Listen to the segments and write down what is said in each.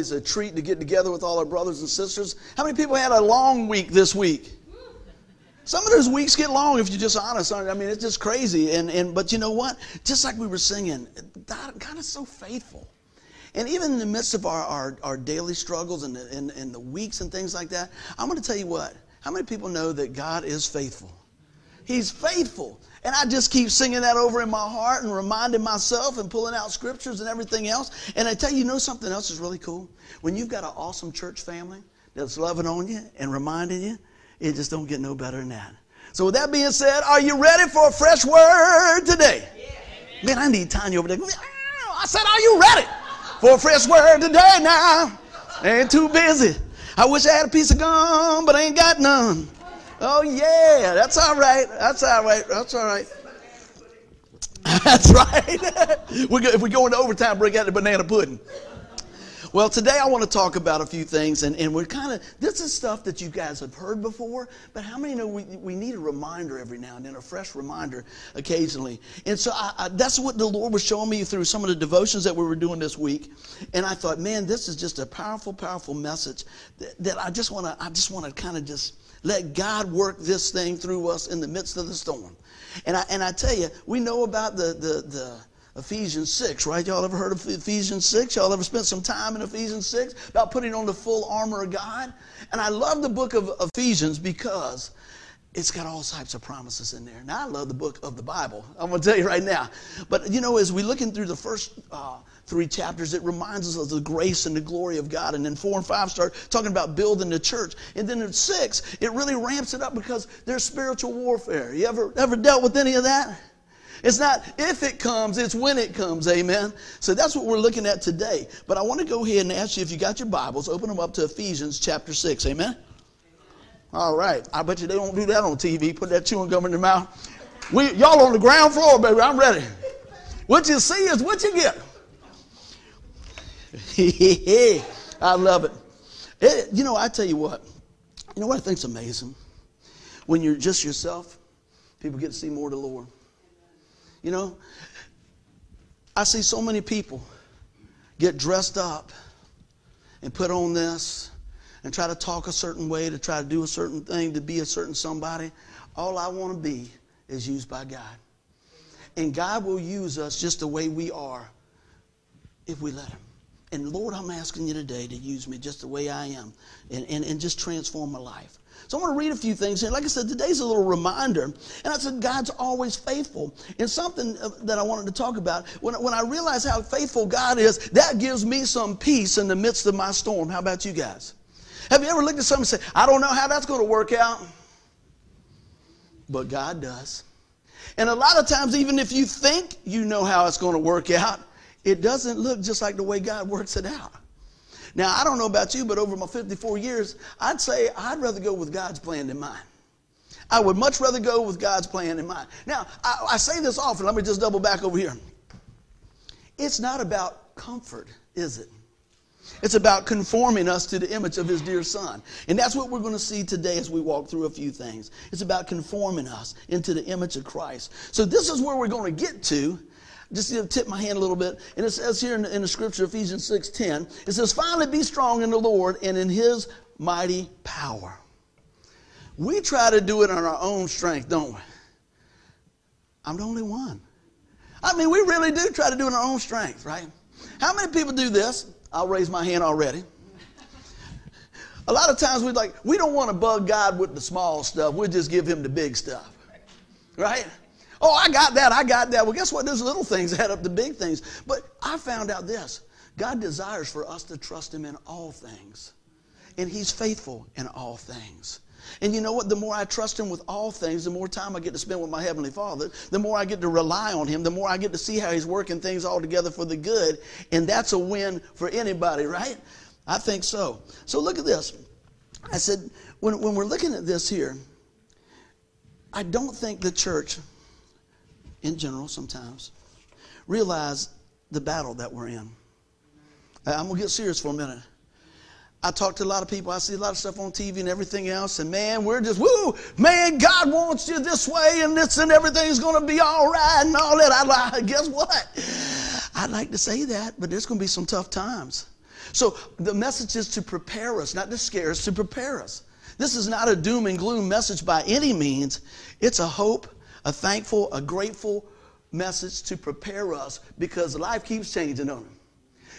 always a treat to get together with all our brothers and sisters. How many people had a long week this week? Some of those weeks get long if you're just honest. I mean, it's just crazy. But you know what? Just like we were singing, God is so faithful. And even in the midst of our daily struggles and the weeks and things like that, I'm going to tell you what. How many people know that God is faithful? He's faithful. And I just keep singing that over in my heart and reminding myself and pulling out scriptures and everything else. And I tell you, you know something else is really cool? When you've got an awesome church family that's loving on you and reminding you, it just don't get no better than that. So with that being said, are you ready for a fresh word today? Yeah, man, I need Tanya over there. I said, are you ready for a fresh word today now? Ain't too busy. I wish I had a piece of gum, but I ain't got none. Oh, yeah, that's all right. That's all right. That's all right. That's right. If we go into overtime, break out the banana pudding. Well, today I want to talk about a few things, and we're kind of, this is stuff that you guys have heard before, but how many know we need a reminder every now and then, a fresh reminder occasionally? And so that's what the Lord was showing me through some of the devotions that we were doing this week, and I thought, man, this is just a powerful, powerful message that I just want to kind of just let God work this thing through us in the midst of the storm. And I tell you, we know about the Ephesians 6, right? Y'all ever heard of Ephesians 6? Y'all ever spent some time in Ephesians 6 about putting on the full armor of God? And I love the book of Ephesians because it's got all types of promises in there. Now, I love the book of the Bible. I'm going to tell you right now. But, you know, as we're looking through the first three chapters, it reminds us of the grace and the glory of God. And then 4 and 5 start talking about building the church. And then in 6, it really ramps it up because there's spiritual warfare. You ever dealt with any of that? It's not if it comes, it's when it comes, amen? So that's what we're looking at today. But I want to go ahead and ask you, if you got your Bibles, open them up to Ephesians chapter 6, amen? All right. I bet you they don't do that on TV. Put that chewing gum in your mouth. Y'all on the ground floor, baby. I'm ready. What you see is what you get. I love it. You know, I tell you what. You know what I think's amazing? When you're just yourself, people get to see more of the Lord. You know, I see so many people get dressed up and put on this and try to talk a certain way, to try to do a certain thing, to be a certain somebody. All I want to be is used by God. And God will use us just the way we are if we let him. And Lord, I'm asking you today to use me just the way I am and just transform my life. So I want to read a few things here. Like I said, today's a little reminder. And I said, God's always faithful. And something that I wanted to talk about, when I realize how faithful God is, that gives me some peace in the midst of my storm. How about you guys? Have you ever looked at something and said, I don't know how that's going to work out? But God does. And a lot of times, even if you think you know how it's going to work out, it doesn't look just like the way God works it out. Now, I don't know about you, but over my 54 years, I'd say I'd rather go with God's plan than mine. I would much rather go with God's plan than mine. Now, I say this often. Let me just double back over here. It's not about comfort, is it? It's about conforming us to the image of his dear son. And that's what we're going to see today as we walk through a few things. It's about conforming us into the image of Christ. So this is where we're going to get to. Just to tip my hand a little bit. And it says here in the scripture, Ephesians 6:10, it says, finally be strong in the Lord and in his mighty power. We try to do it on our own strength, don't we? I'm the only one. I mean, we really do try to do it on our own strength, right? How many people do this? I'll raise my hand already. A lot of times we don't want to bug God with the small stuff. We'll just give him the big stuff, right? Oh, I got that, I got that. Well, guess what? Those little things add up to big things. But I found out this. God desires for us to trust him in all things. And he's faithful in all things. And you know what? The more I trust him with all things, the more time I get to spend with my Heavenly Father, the more I get to rely on him, the more I get to see how he's working things all together for the good. And that's a win for anybody, right? I think so. So look at this. I said, when we're looking at this here, I don't think the church in general sometimes realize the battle that we're in. I'm going to get serious for a minute. I talk to a lot of people. I see a lot of stuff on TV and everything else. And man, we're just, woo, man, God wants you this way and this and everything's going to be all right and all that. Guess what? I'd like to say that, but there's going to be some tough times. So the message is to prepare us, not to scare us, to prepare us. This is not a doom and gloom message by any means. It's a hope, a thankful, a grateful message to prepare us, because life keeps changing on them.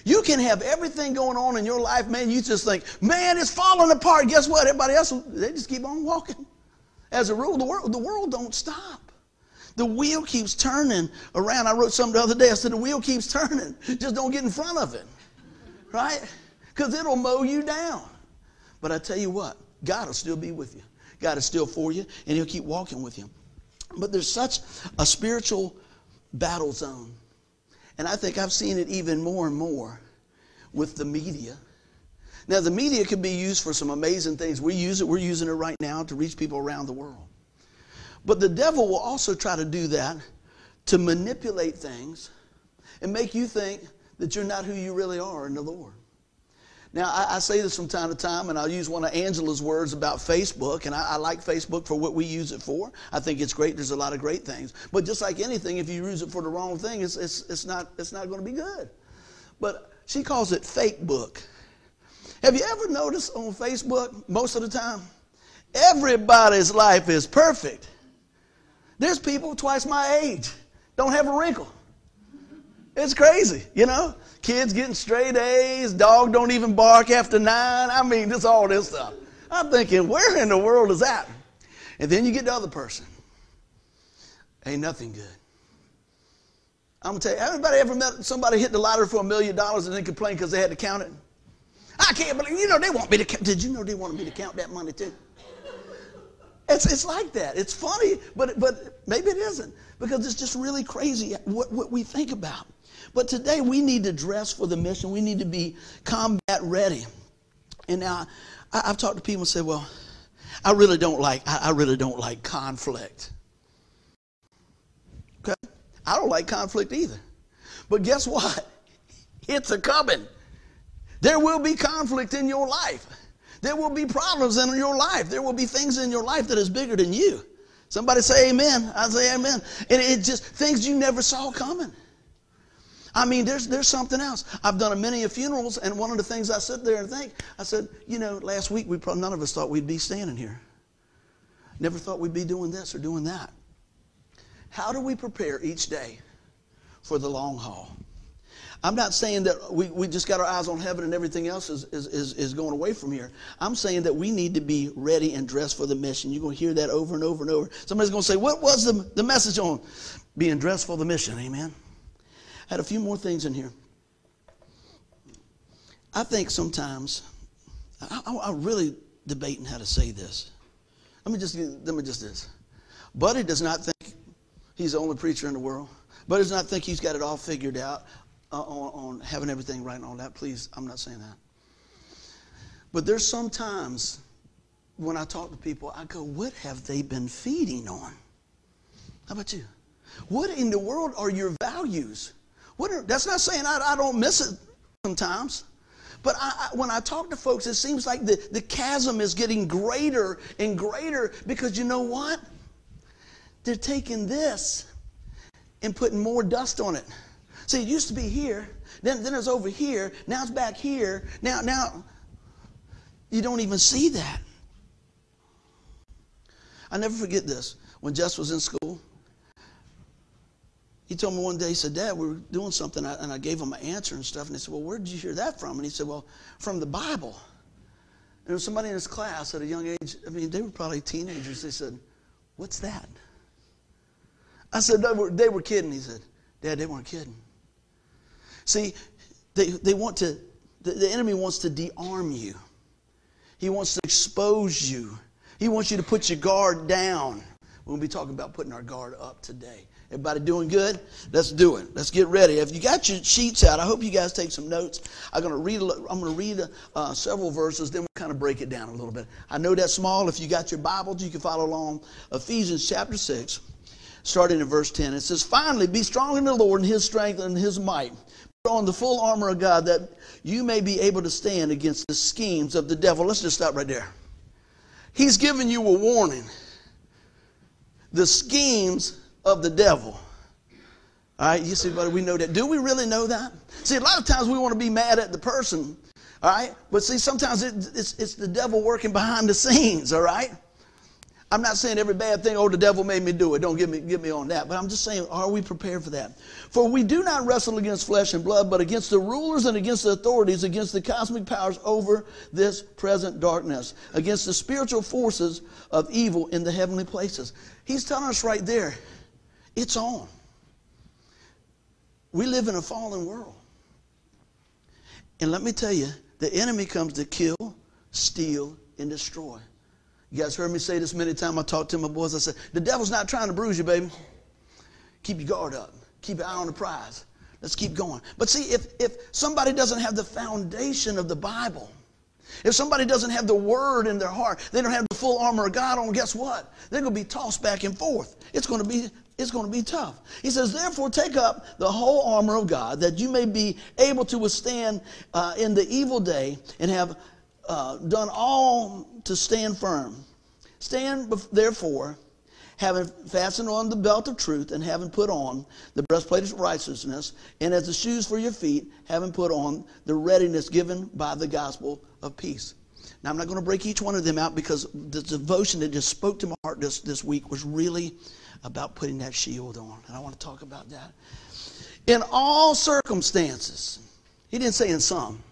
You can have everything going on in your life, man. You just think, man, it's falling apart. Guess what? Everybody else, they just keep on walking. As a rule, the world don't stop. The wheel keeps turning around. I wrote something the other day. I said, the wheel keeps turning. Just don't get in front of it, right? Because it'll mow you down. But I tell you what, God will still be with you. God is still for you, and he'll keep walking with you. But there's such a spiritual battle zone. And I think I've seen it even more and more with the media. Now, the media can be used for some amazing things. We use it. We're using it right now to reach people around the world. But the devil will also try to do that to manipulate things and make you think that you're not who you really are in the Lord. Now, I say this from time to time, and I'll use one of Angela's words about Facebook, and I like Facebook for what we use it for. I think it's great. There's a lot of great things. But just like anything, if you use it for the wrong thing, it's not going to be good. But she calls it fake book. Have you ever noticed on Facebook, most of the time, everybody's life is perfect? There's people twice my age, don't have a wrinkle. It's crazy, you know? Kids getting straight A's, dog don't even bark after 9. I mean, just all this stuff. I'm thinking, where in the world is that? And then you get the other person. Ain't nothing good. I'm going to tell you, everybody ever met somebody hit the lottery for $1 million and then complained because they had to count it? I can't believe, you know, they want me to count. Did you know they wanted me to count that money too? It's like that. It's funny, but maybe it isn't, because it's just really crazy what we think about. But today we need to dress for the mission. We need to be combat ready. And now I've talked to people and said, well, I really don't like conflict. Okay? I don't like conflict either. But guess what? It's a coming. There will be conflict in your life. There will be problems in your life. There will be things in your life that is bigger than you. Somebody say amen. I say amen. And it's just things you never saw coming. I mean, there's something else. I've done many funerals, and one of the things I sit there and think, I said, you know, last week none of us thought we'd be standing here. Never thought we'd be doing this or doing that. How do we prepare each day for the long haul? I'm not saying that we just got our eyes on heaven and everything else is going away from here. I'm saying that we need to be ready and dressed for the mission. You're going to hear that over and over and over. Somebody's going to say, what was the message on? Being dressed for the mission, amen? I had a few more things in here. I think sometimes, I'm really debating how to say this. Let me just this. Buddy does not think he's the only preacher in the world. Buddy does not think he's got it all figured out. On having everything right and all that. Please, I'm not saying that. But there's some times when I talk to people, I go, what have they been feeding on? How about you? What in the world are your values? That's not saying I don't miss it sometimes. But when I talk to folks, it seems like the chasm is getting greater and greater, because you know what? They're taking this and putting more dust on it. See, it used to be here, then it was over here, now it's back here, now you don't even see that. I never forget this. When Jess was in school, he told me one day, he said, Dad, we were doing something, and I gave him my answer and stuff, and he said, well, where did you hear that from? And he said, well, from the Bible. And there was somebody in his class at a young age, I mean, they were probably teenagers, they said, what's that? I said, they were kidding, he said. Dad, they weren't kidding. See, the enemy wants to de-arm you. He wants to expose you. He wants you to put your guard down. We'll be talking about putting our guard up today. Everybody doing good? Let's do it. Let's get ready. If you got your sheets out, I hope you guys take some notes. I'm going to read several verses, then we'll kind of break it down a little bit. I know that's small. If you got your Bibles, you can follow along. Ephesians chapter 6. Starting in verse 10, it says, finally, be strong in the Lord and his strength and his might. Put on the full armor of God that you may be able to stand against the schemes of the devil. Let's just stop right there. He's giving you a warning. The schemes of the devil. All right, you see, buddy, we know that. Do we really know that? See, a lot of times we want to be mad at the person All right? But see, sometimes it's the devil working behind the scenes, all right? I'm not saying every bad thing, oh, the devil made me do it. Don't get me on that. But I'm just saying, are we prepared for that? For we do not wrestle against flesh and blood, but against the rulers and against the authorities, against the cosmic powers over this present darkness, against the spiritual forces of evil in the heavenly places. He's telling us right there, it's on. We live in a fallen world. And let me tell you, the enemy comes to kill, steal, and destroy. You guys heard me say this many times. I talked to my boys. I said, the devil's not trying to bruise you, baby. Keep your guard up. Keep your eye on the prize. Let's keep going. But see, if somebody doesn't have the foundation of the Bible, if somebody doesn't have the word in their heart, they don't have the full armor of God on, guess what? They're going to be tossed back and forth. It's going to be tough. He says, therefore, take up the whole armor of God, that you may be able to withstand in the evil day and have done all to stand firm. Stand therefore, having fastened on the belt of truth, and having put on the breastplate of righteousness, and as the shoes for your feet, having put on the readiness given by the gospel of peace. Now, I'm not going to break each one of them out, because the devotion that just spoke to my heart this week was really about putting that shield on, and I want to talk about that. In all circumstances, he didn't say in some,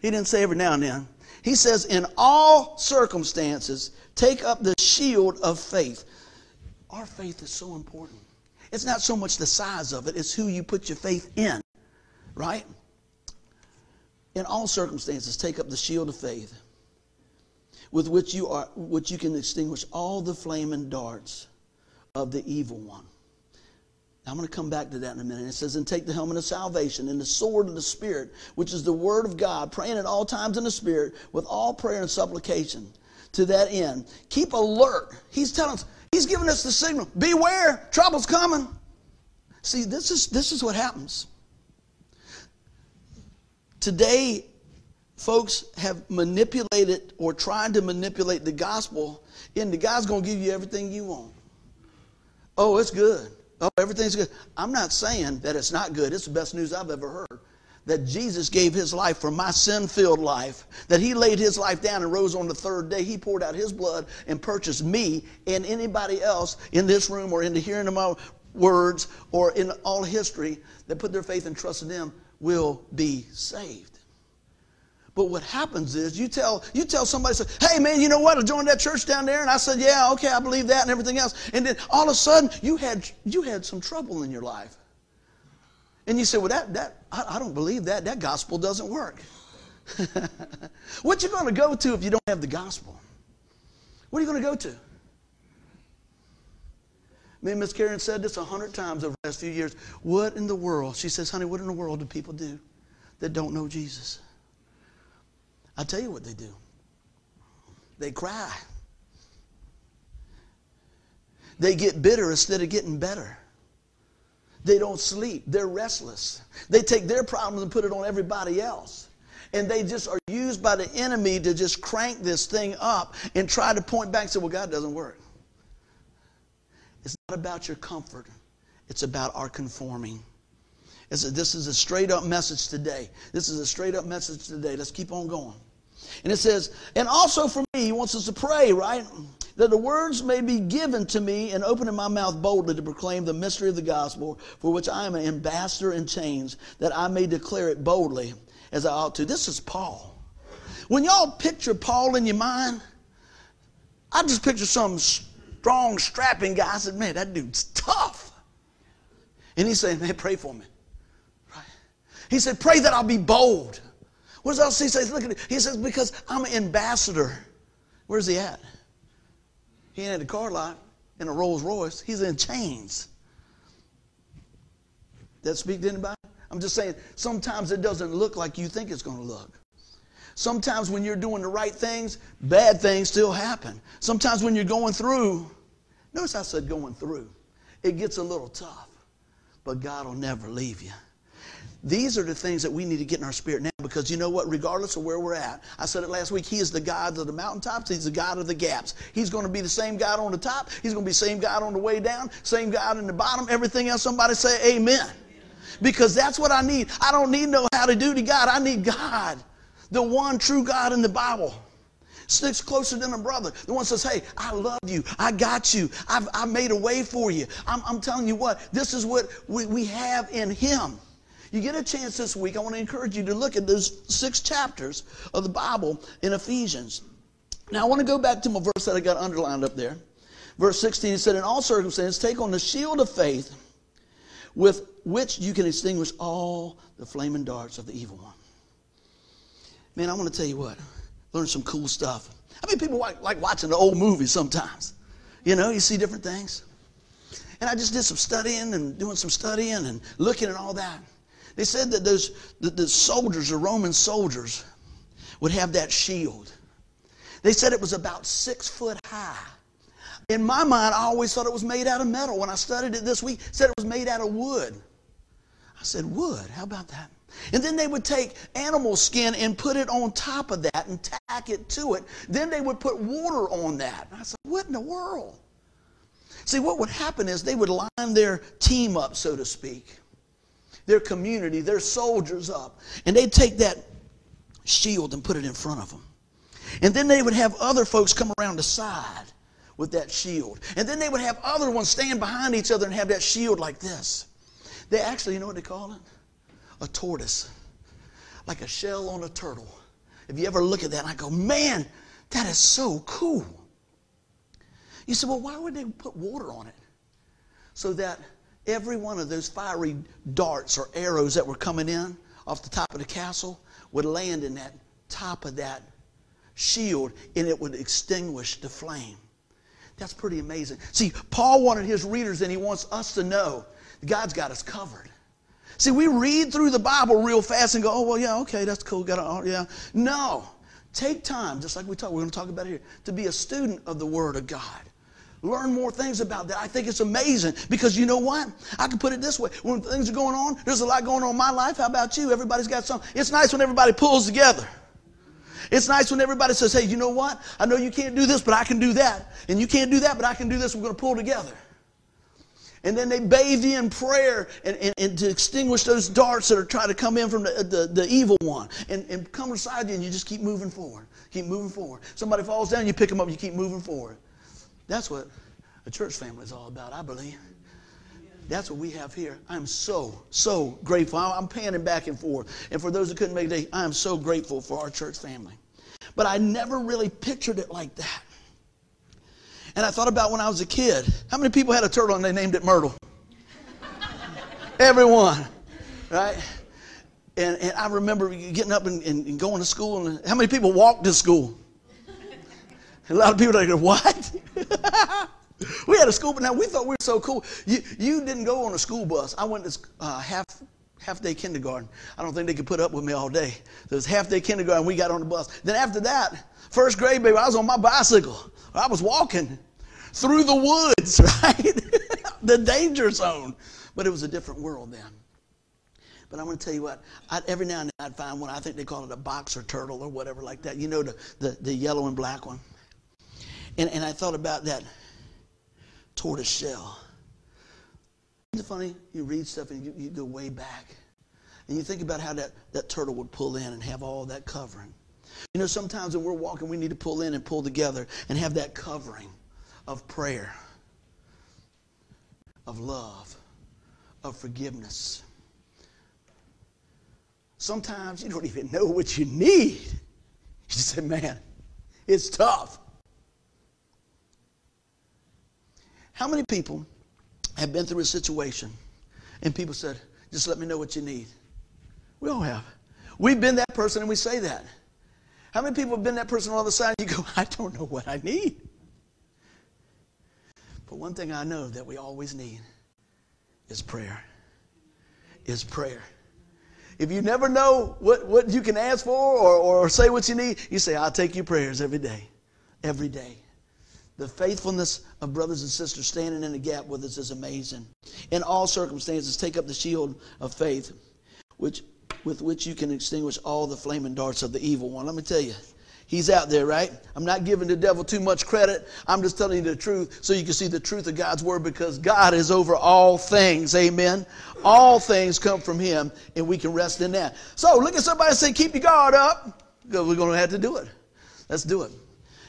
he didn't say every now and then. He says, in all circumstances, take up the shield of faith. Our faith is so important. It's not so much the size of it, it's who you put your faith in, right? In all circumstances, take up the shield of faith, with which you can extinguish all the flaming darts of the evil one. I'm going to come back to that in a minute. It says, and take the helmet of salvation and the sword of the Spirit, which is the word of God, praying at all times in the Spirit with all prayer and supplication. To that end, keep alert. He's telling us, he's giving us the signal. Beware, trouble's coming. See, this is what happens. Today, folks have manipulated or tried to manipulate the gospel into God's going to give you everything you want. Oh, it's good. Oh, everything's good. I'm not saying that it's not good. It's the best news I've ever heard. That Jesus gave his life for my sin-filled life. That he laid his life down and rose on the third day. He poured out his blood and purchased me and anybody else in this room or in the hearing of my words or in all history that put their faith and trust in him will be saved. But what happens is you tell somebody, say, hey, man, you know what? I joined that church down there, and I said, yeah, okay, I believe that and everything else. And then all of a sudden, you had some trouble in your life. And you say, well, I don't believe that. That gospel doesn't work. What you going to go to if you don't have the gospel? What are you going to go to? Me and Miss Karen said this 100 times over the last few years. What in the world? She says, honey, what in the world do people do that don't know Jesus? I tell you what they do. They cry. They get bitter instead of getting better. They don't sleep. They're restless. They take their problems and put it on everybody else. And they just are used by the enemy to just crank this thing up and try to point back and say, well, God doesn't work. It's not about your comfort. It's about our conforming. This is a straight-up message today. This is a straight-up message today. Let's keep on going. And it says, and also for me, he wants us to pray, right? That the words may be given to me and open in my mouth boldly to proclaim the mystery of the gospel, for which I am an ambassador in chains, that I may declare it boldly as I ought to. This is Paul. When y'all picture Paul in your mind, I just picture some strong, strapping guy. I said, man, that dude's tough. And he's saying, man, pray for me. Right? He said, pray that I'll be bold. What else he says? Look at it. He says, because I'm an ambassador. Where's he at? He ain't at the car lot in a Rolls Royce. He's in chains. That speak to anybody? I'm just saying, sometimes it doesn't look like you think it's going to look. Sometimes when you're doing the right things, bad things still happen. Sometimes when you're going through, notice I said going through, it gets a little tough, but God will never leave you. These are the things that we need to get in our spirit now, because you know what? Regardless of where we're at, I said it last week, he is the God of the mountaintops. He's the God of the gaps. He's going to be the same God on the top. He's going to be the same God on the way down, same God in the bottom, everything else. Somebody say amen. Because that's what I need. I don't need no how-to-do to God. I need God The one true God in the Bible sticks closer than a brother. The one says, hey, I love you. I got you. I made a way for you. I'm telling you what, this is what we have in him. You get a chance this week, I want to encourage you to look at those 6 chapters of the Bible in Ephesians. Now, I want to go back to my verse that I got underlined up there. Verse 16, it said, in all circumstances, take on the shield of faith with which you can extinguish all the flaming darts of the evil one. Man, I want to tell you what, learn some cool stuff. I mean, people like watching the old movies sometimes. You know, you see different things. And I just did some studying and looking at all that. They said that the soldiers, the Roman soldiers, would have that shield. They said it was about 6 foot high. In my mind, I always thought it was made out of metal. When I studied it this week, it said it was made out of wood. I said, wood? How about that? And then they would take animal skin and put it on top of that and tack it to it. Then they would put water on that. And I said, what in the world? See, what would happen is they would line their team up, so to speak, their community, their soldiers up. And they'd take that shield and put it in front of them. And then they would have other folks come around the side with that shield. And then they would have other ones stand behind each other and have that shield like this. They actually, you know what they call it? A tortoise. Like a shell on a turtle. If you ever look at that, and I go, man, that is so cool. You say, well, why would they put water on it? So that every one of those fiery darts or arrows that were coming in off the top of the castle would land in that top of that shield, and it would extinguish the flame. That's pretty amazing. See, Paul wanted his readers, and he wants us to know that God's got us covered. See, we read through the Bible real fast and go, oh, well, yeah, okay, that's cool. Yeah. No. Take time, just like we're going to talk about it here, to be a student of the Word of God. Learn more things about that. I think it's amazing because you know what? I can put it this way. When things are going on, there's a lot going on in my life. How about you? Everybody's got something. It's nice when everybody pulls together. It's nice when everybody says, hey, you know what? I know you can't do this, but I can do that. And you can't do that, but I can do this. We're going to pull together. And then they bathe you in prayer and to extinguish those darts that are trying to come in from the evil one. And come beside you and you just keep moving forward. Keep moving forward. Somebody falls down, you pick them up, you keep moving forward. That's what a church family is all about, I believe. That's what we have here. I'm so, so grateful. I'm panning back and forth. And for those that couldn't make it, I am so grateful for our church family. But I never really pictured it like that. And I thought about when I was a kid. How many people had a turtle and they named it Myrtle? Everyone, right? And I remember getting up and going to school. And how many people walked to school? A lot of people are like, what? We had a school, but now we thought we were so cool. You didn't go on a school bus. I went to half-day kindergarten. I don't think they could put up with me all day. So it was half-day kindergarten. We got on the bus. Then after that, first grade, baby, I was on my bicycle. I was walking through the woods, right? The danger zone. But it was a different world then. But I'm going to tell you what, every now and then I'd find one. I think they call it a boxer turtle or whatever like that. You know, the yellow and black one. And I thought about that tortoise shell. Isn't it funny? You read stuff and you go way back. And you think about how that turtle would pull in and have all that covering. You know, sometimes when we're walking, we need to pull in and pull together and have that covering of prayer, of love, of forgiveness. Sometimes you don't even know what you need. You just say, man, it's tough. How many people have been through a situation and people said, just let me know what you need? We all have. We've been that person and we say that. How many people have been that person on the other side and you go, I don't know what I need? But one thing I know that we always need is prayer. Is prayer. If you never know what you can ask for or say what you need, you say, I'll take your prayers every day. Every day. The faithfulness of brothers and sisters standing in the gap with us is amazing. In all circumstances, take up the shield of faith, with which you can extinguish all the flaming darts of the evil one. Let me tell you, he's out there, right? I'm not giving the devil too much credit. I'm just telling you the truth so you can see the truth of God's word because God is over all things, amen? All things come from him, and we can rest in that. So look at somebody and say, keep your guard up. We're going to have to do it. Let's do it.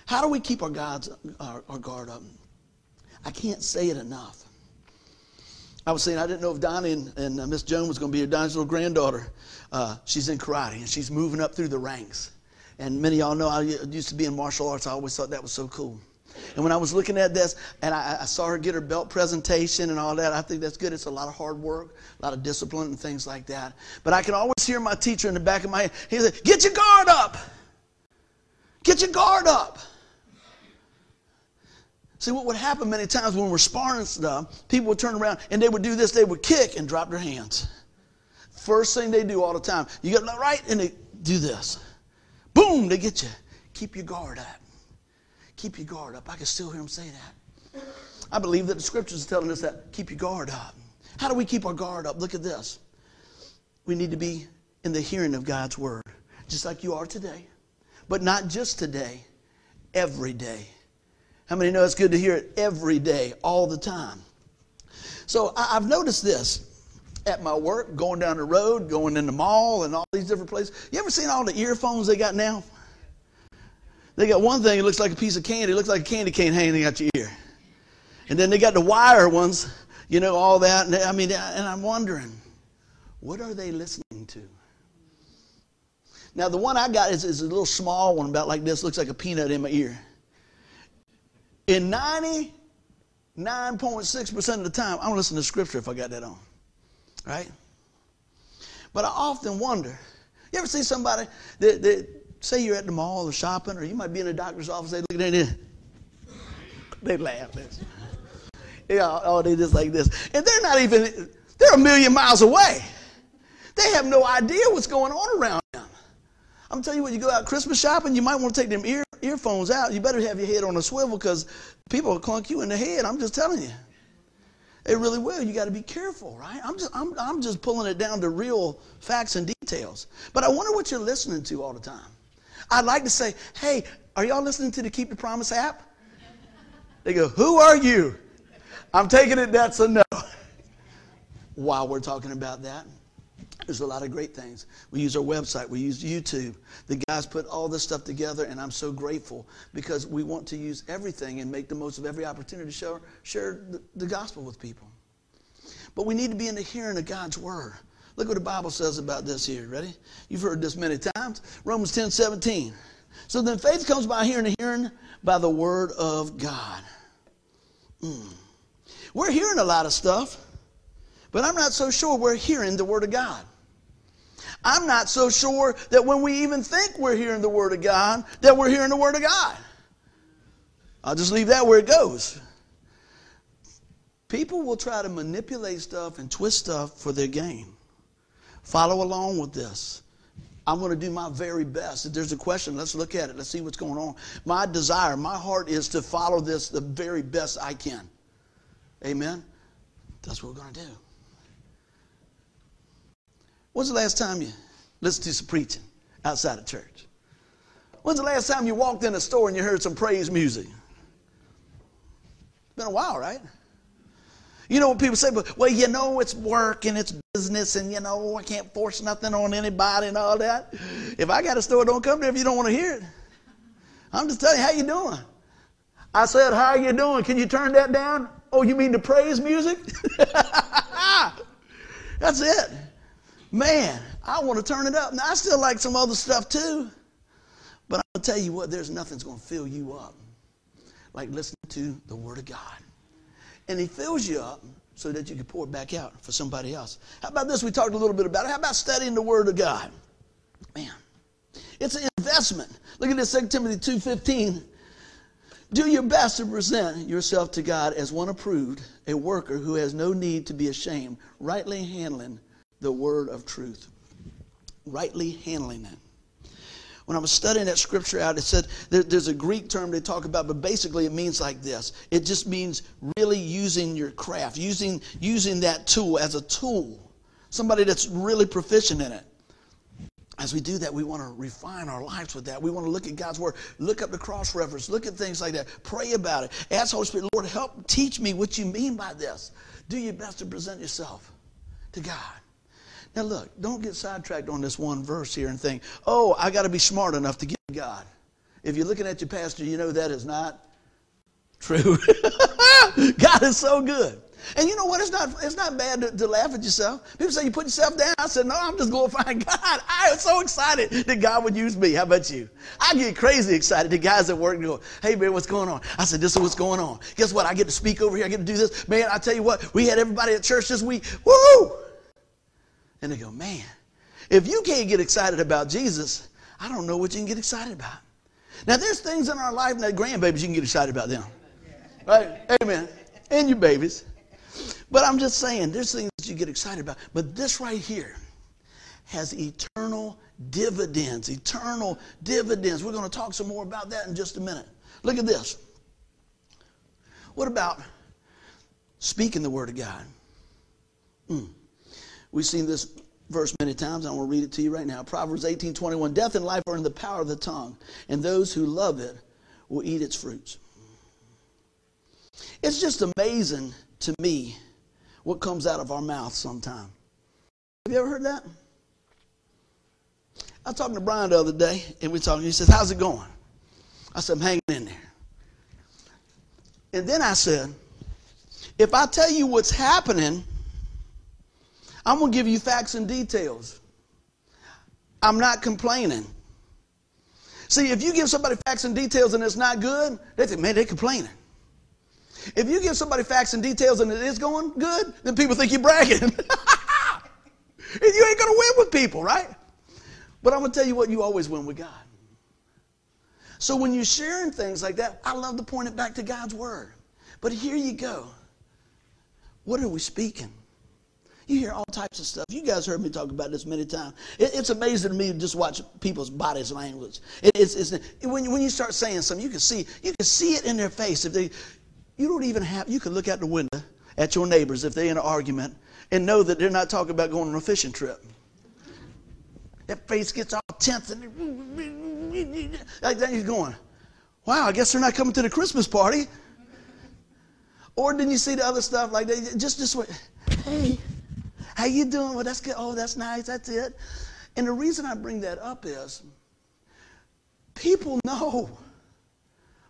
How do we keep our guard up? I can't say it enough. I was saying I didn't know if Donnie and Miss Joan was going to be here. Donnie's little granddaughter. She's in karate, and she's moving up through the ranks. And many of y'all know I used to be in martial arts. I always thought that was so cool. And when I was looking at this, and I saw her get her belt presentation and all that, I think that's good. It's a lot of hard work, a lot of discipline and things like that. But I can always hear my teacher in the back of my head. He said, "Get your guard up. Get your guard up." See, what would happen many times when we're sparring stuff, people would turn around and they would do this. They would kick and drop their hands. First thing they do all the time. You got that right, and they do this. Boom, they get you. Keep your guard up. Keep your guard up. I can still hear him say that. I believe that the scriptures are telling us that. Keep your guard up. How do we keep our guard up? Look at this. We need to be in the hearing of God's word, just like you are today. But not just today, every day. How many know it's good to hear it every day, all the time? So I've noticed this at my work, going down the road, going in the mall, and all these different places. You ever seen all the earphones they got now? They got one thing, it looks like a piece of candy. It looks like a candy cane hanging out your ear. And then they got the wire ones, you know, all that. And I'm wondering, what are they listening to? Now, the one I got is a little small one about like this. Looks like a peanut in my ear. In 99.6% of the time, I'm listening to Scripture if I got that on, right? But I often wonder, you ever see somebody that say you're at the mall or shopping, or you might be in a doctor's office, they look at it, they laugh. Yeah, oh, they just like this. And they're a million miles away. They have no idea what's going on around them. I'm telling you what, you go out Christmas shopping, you might want to take them earphones out. You better have your head on a swivel, because people will clunk you in the head. I'm just telling you. They really will. You got to be careful, right? I'm just pulling it down to real facts and details. But I wonder what you're listening to all the time. I'd like to say, hey, are y'all listening to the Keep the Promise app? They go, who are you? I'm taking it that's a no. While we're talking about that, there's a lot of great things. We use our website. We use YouTube. The guys put all this stuff together, and I'm so grateful, because we want to use everything and make the most of every opportunity to share the gospel with people. But we need to be in the hearing of God's word. Look what the Bible says about this here. Ready? You've heard this many times. Romans 10:17. So then faith comes by hearing, and hearing by the word of God. We're hearing a lot of stuff, but I'm not so sure we're hearing the word of God. I'm not so sure that when we even think we're hearing the word of God, that we're hearing the word of God. I'll just leave that where it goes. People will try to manipulate stuff and twist stuff for their gain. Follow along with this. I'm going to do my very best. If there's a question, let's look at it. Let's see what's going on. My desire, my heart is to follow this the very best I can. Amen? That's what we're going to do. When's the last time you listened to some preaching outside of church? When's the last time you walked in a store and you heard some praise music? It's been a while, right? You know what people say, but, well, you know, it's work and it's business, and, you know, I can't force nothing on anybody and all that. If I got a store, don't come there if you don't want to hear it. I'm just telling you, how you doing? I said, how you doing? Can you turn that down? Oh, you mean the praise music? That's it. Man, I want to turn it up. Now, I still like some other stuff too, but I'm going to tell you what, there's nothing's going to fill you up like listening to the Word of God. And he fills you up so that you can pour it back out for somebody else. How about this? We talked a little bit about it. How about studying the Word of God? Man, it's an investment. Look at this, 2 Timothy 2:15. Do your best to present yourself to God as one approved, a worker who has no need to be ashamed, rightly handling the word of truth. Rightly handling it. When I was studying that scripture out, it said there's a Greek term they talk about, but basically it means like this. It just means really using your craft, using that tool as a tool. Somebody that's really proficient in it. As we do that, we want to refine our lives with that. We want to look at God's word, look up the cross reference, look at things like that, pray about it. Ask the Holy Spirit, Lord, help teach me what you mean by this. Do your best to present yourself to God. Now look, don't get sidetracked on this one verse here and think, oh, I got to be smart enough to get to God. If you're looking at your pastor, you know that is not true. God is so good. And you know what? It's not bad to laugh at yourself. People say, you put yourself down. I said, no, I'm just glorifying God. I am so excited that God would use me. How about you? I get crazy excited. The guys at work go, hey, man, what's going on? I said, this is what's going on. Guess what? I get to speak over here. I get to do this. Man, I tell you what, we had everybody at church this week. Woo! And they go, man, if you can't get excited about Jesus, I don't know what you can get excited about. Now, there's things in our life that grandbabies, you can get excited about them. Right? Amen. And your babies. But I'm just saying, there's things you get excited about. But this right here has eternal dividends, eternal dividends. We're going to talk some more about that in just a minute. Look at this. What about speaking the Word of God? We've seen this verse many times. I want to read it to you right now. Proverbs 18:21, death and life are in the power of the tongue, and those who love it will eat its fruits. It's just amazing to me what comes out of our mouth sometime. Have you ever heard that? I was talking to Brian the other day, and we talking. He says, how's it going? I said, I'm hanging in there. And then I said, if I tell you what's happening, I'm going to give you facts and details. I'm not complaining. See, if you give somebody facts and details and it's not good, they think, man, they're complaining. If you give somebody facts and details and it is going good, then people think you're bragging. And you ain't going to win with people, right? But I'm going to tell you what, you always win with God. So when you're sharing things like that, I love to point it back to God's Word. But here you go. What are we speaking? You hear all types of stuff. You guys heard me talk about this many times. It's amazing to me to just watch people's body's language. When you start saying something, you can see it in their face. You don't even have, you can look out the window at your neighbors if they're in an argument and know that they're not talking about going on a fishing trip. That face gets all tense and like that, you're going, wow, I guess they're not coming to the Christmas party. Or didn't you see the other stuff like that? Just this way, hey, how you doing? Well, that's good. Oh, that's nice. That's it. And the reason I bring that up is people know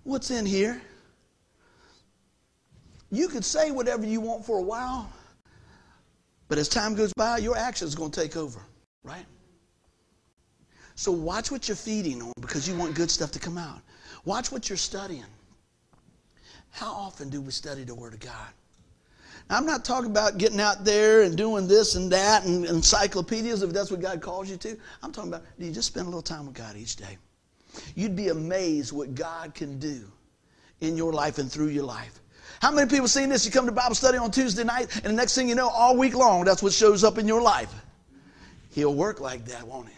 what's in here. You could say whatever you want for a while, but as time goes by, your action is going to take over, right? So watch what you're feeding on because you want good stuff to come out. Watch what you're studying. How often do we study the Word of God? Now, I'm not talking about getting out there and doing this and that and encyclopedias if that's what God calls you to. I'm talking about, do you just spend a little time with God each day? You'd be amazed what God can do in your life and through your life. How many people seen this? You come to Bible study on Tuesday night, and the next thing you know, all week long, that's what shows up in your life. He'll work like that, won't he?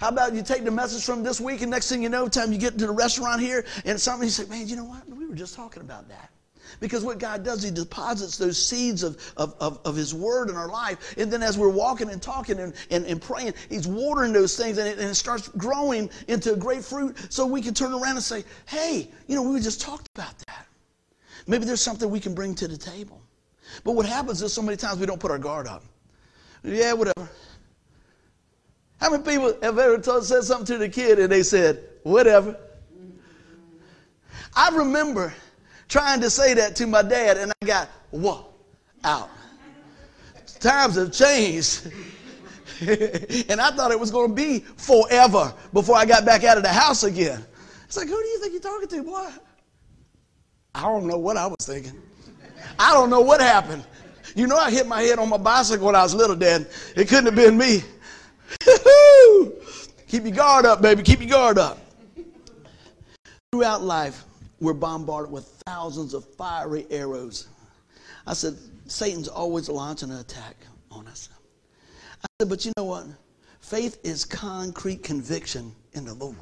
How about you take the message from this week, and next thing you know, time you get to the restaurant here, and something you say, man, you know what? We were just talking about that. Because what God does, He deposits those seeds of His Word in our life. And then as we're walking and talking and praying, He's watering those things, and it starts growing into great fruit. So we can turn around and say, hey, you know, we just talked about that. Maybe there's something we can bring to the table. But what happens is so many times we don't put our guard up. Yeah, whatever. How many people have ever said something to the kid and they said, whatever? I remember trying to say that to my dad and I got, what? Out. Times have changed. And I thought it was going to be forever before I got back out of the house again. It's like, who do you think you're talking to, boy? I don't know what I was thinking. I don't know what happened. You know, I hit my head on my bicycle when I was little, Dad. It couldn't have been me. Keep your guard up, baby. Keep your guard up. Throughout life, we're bombarded with thousands of fiery arrows. I said, Satan's always launching an attack on us. I said, but you know what? Faith is concrete conviction in the Lord.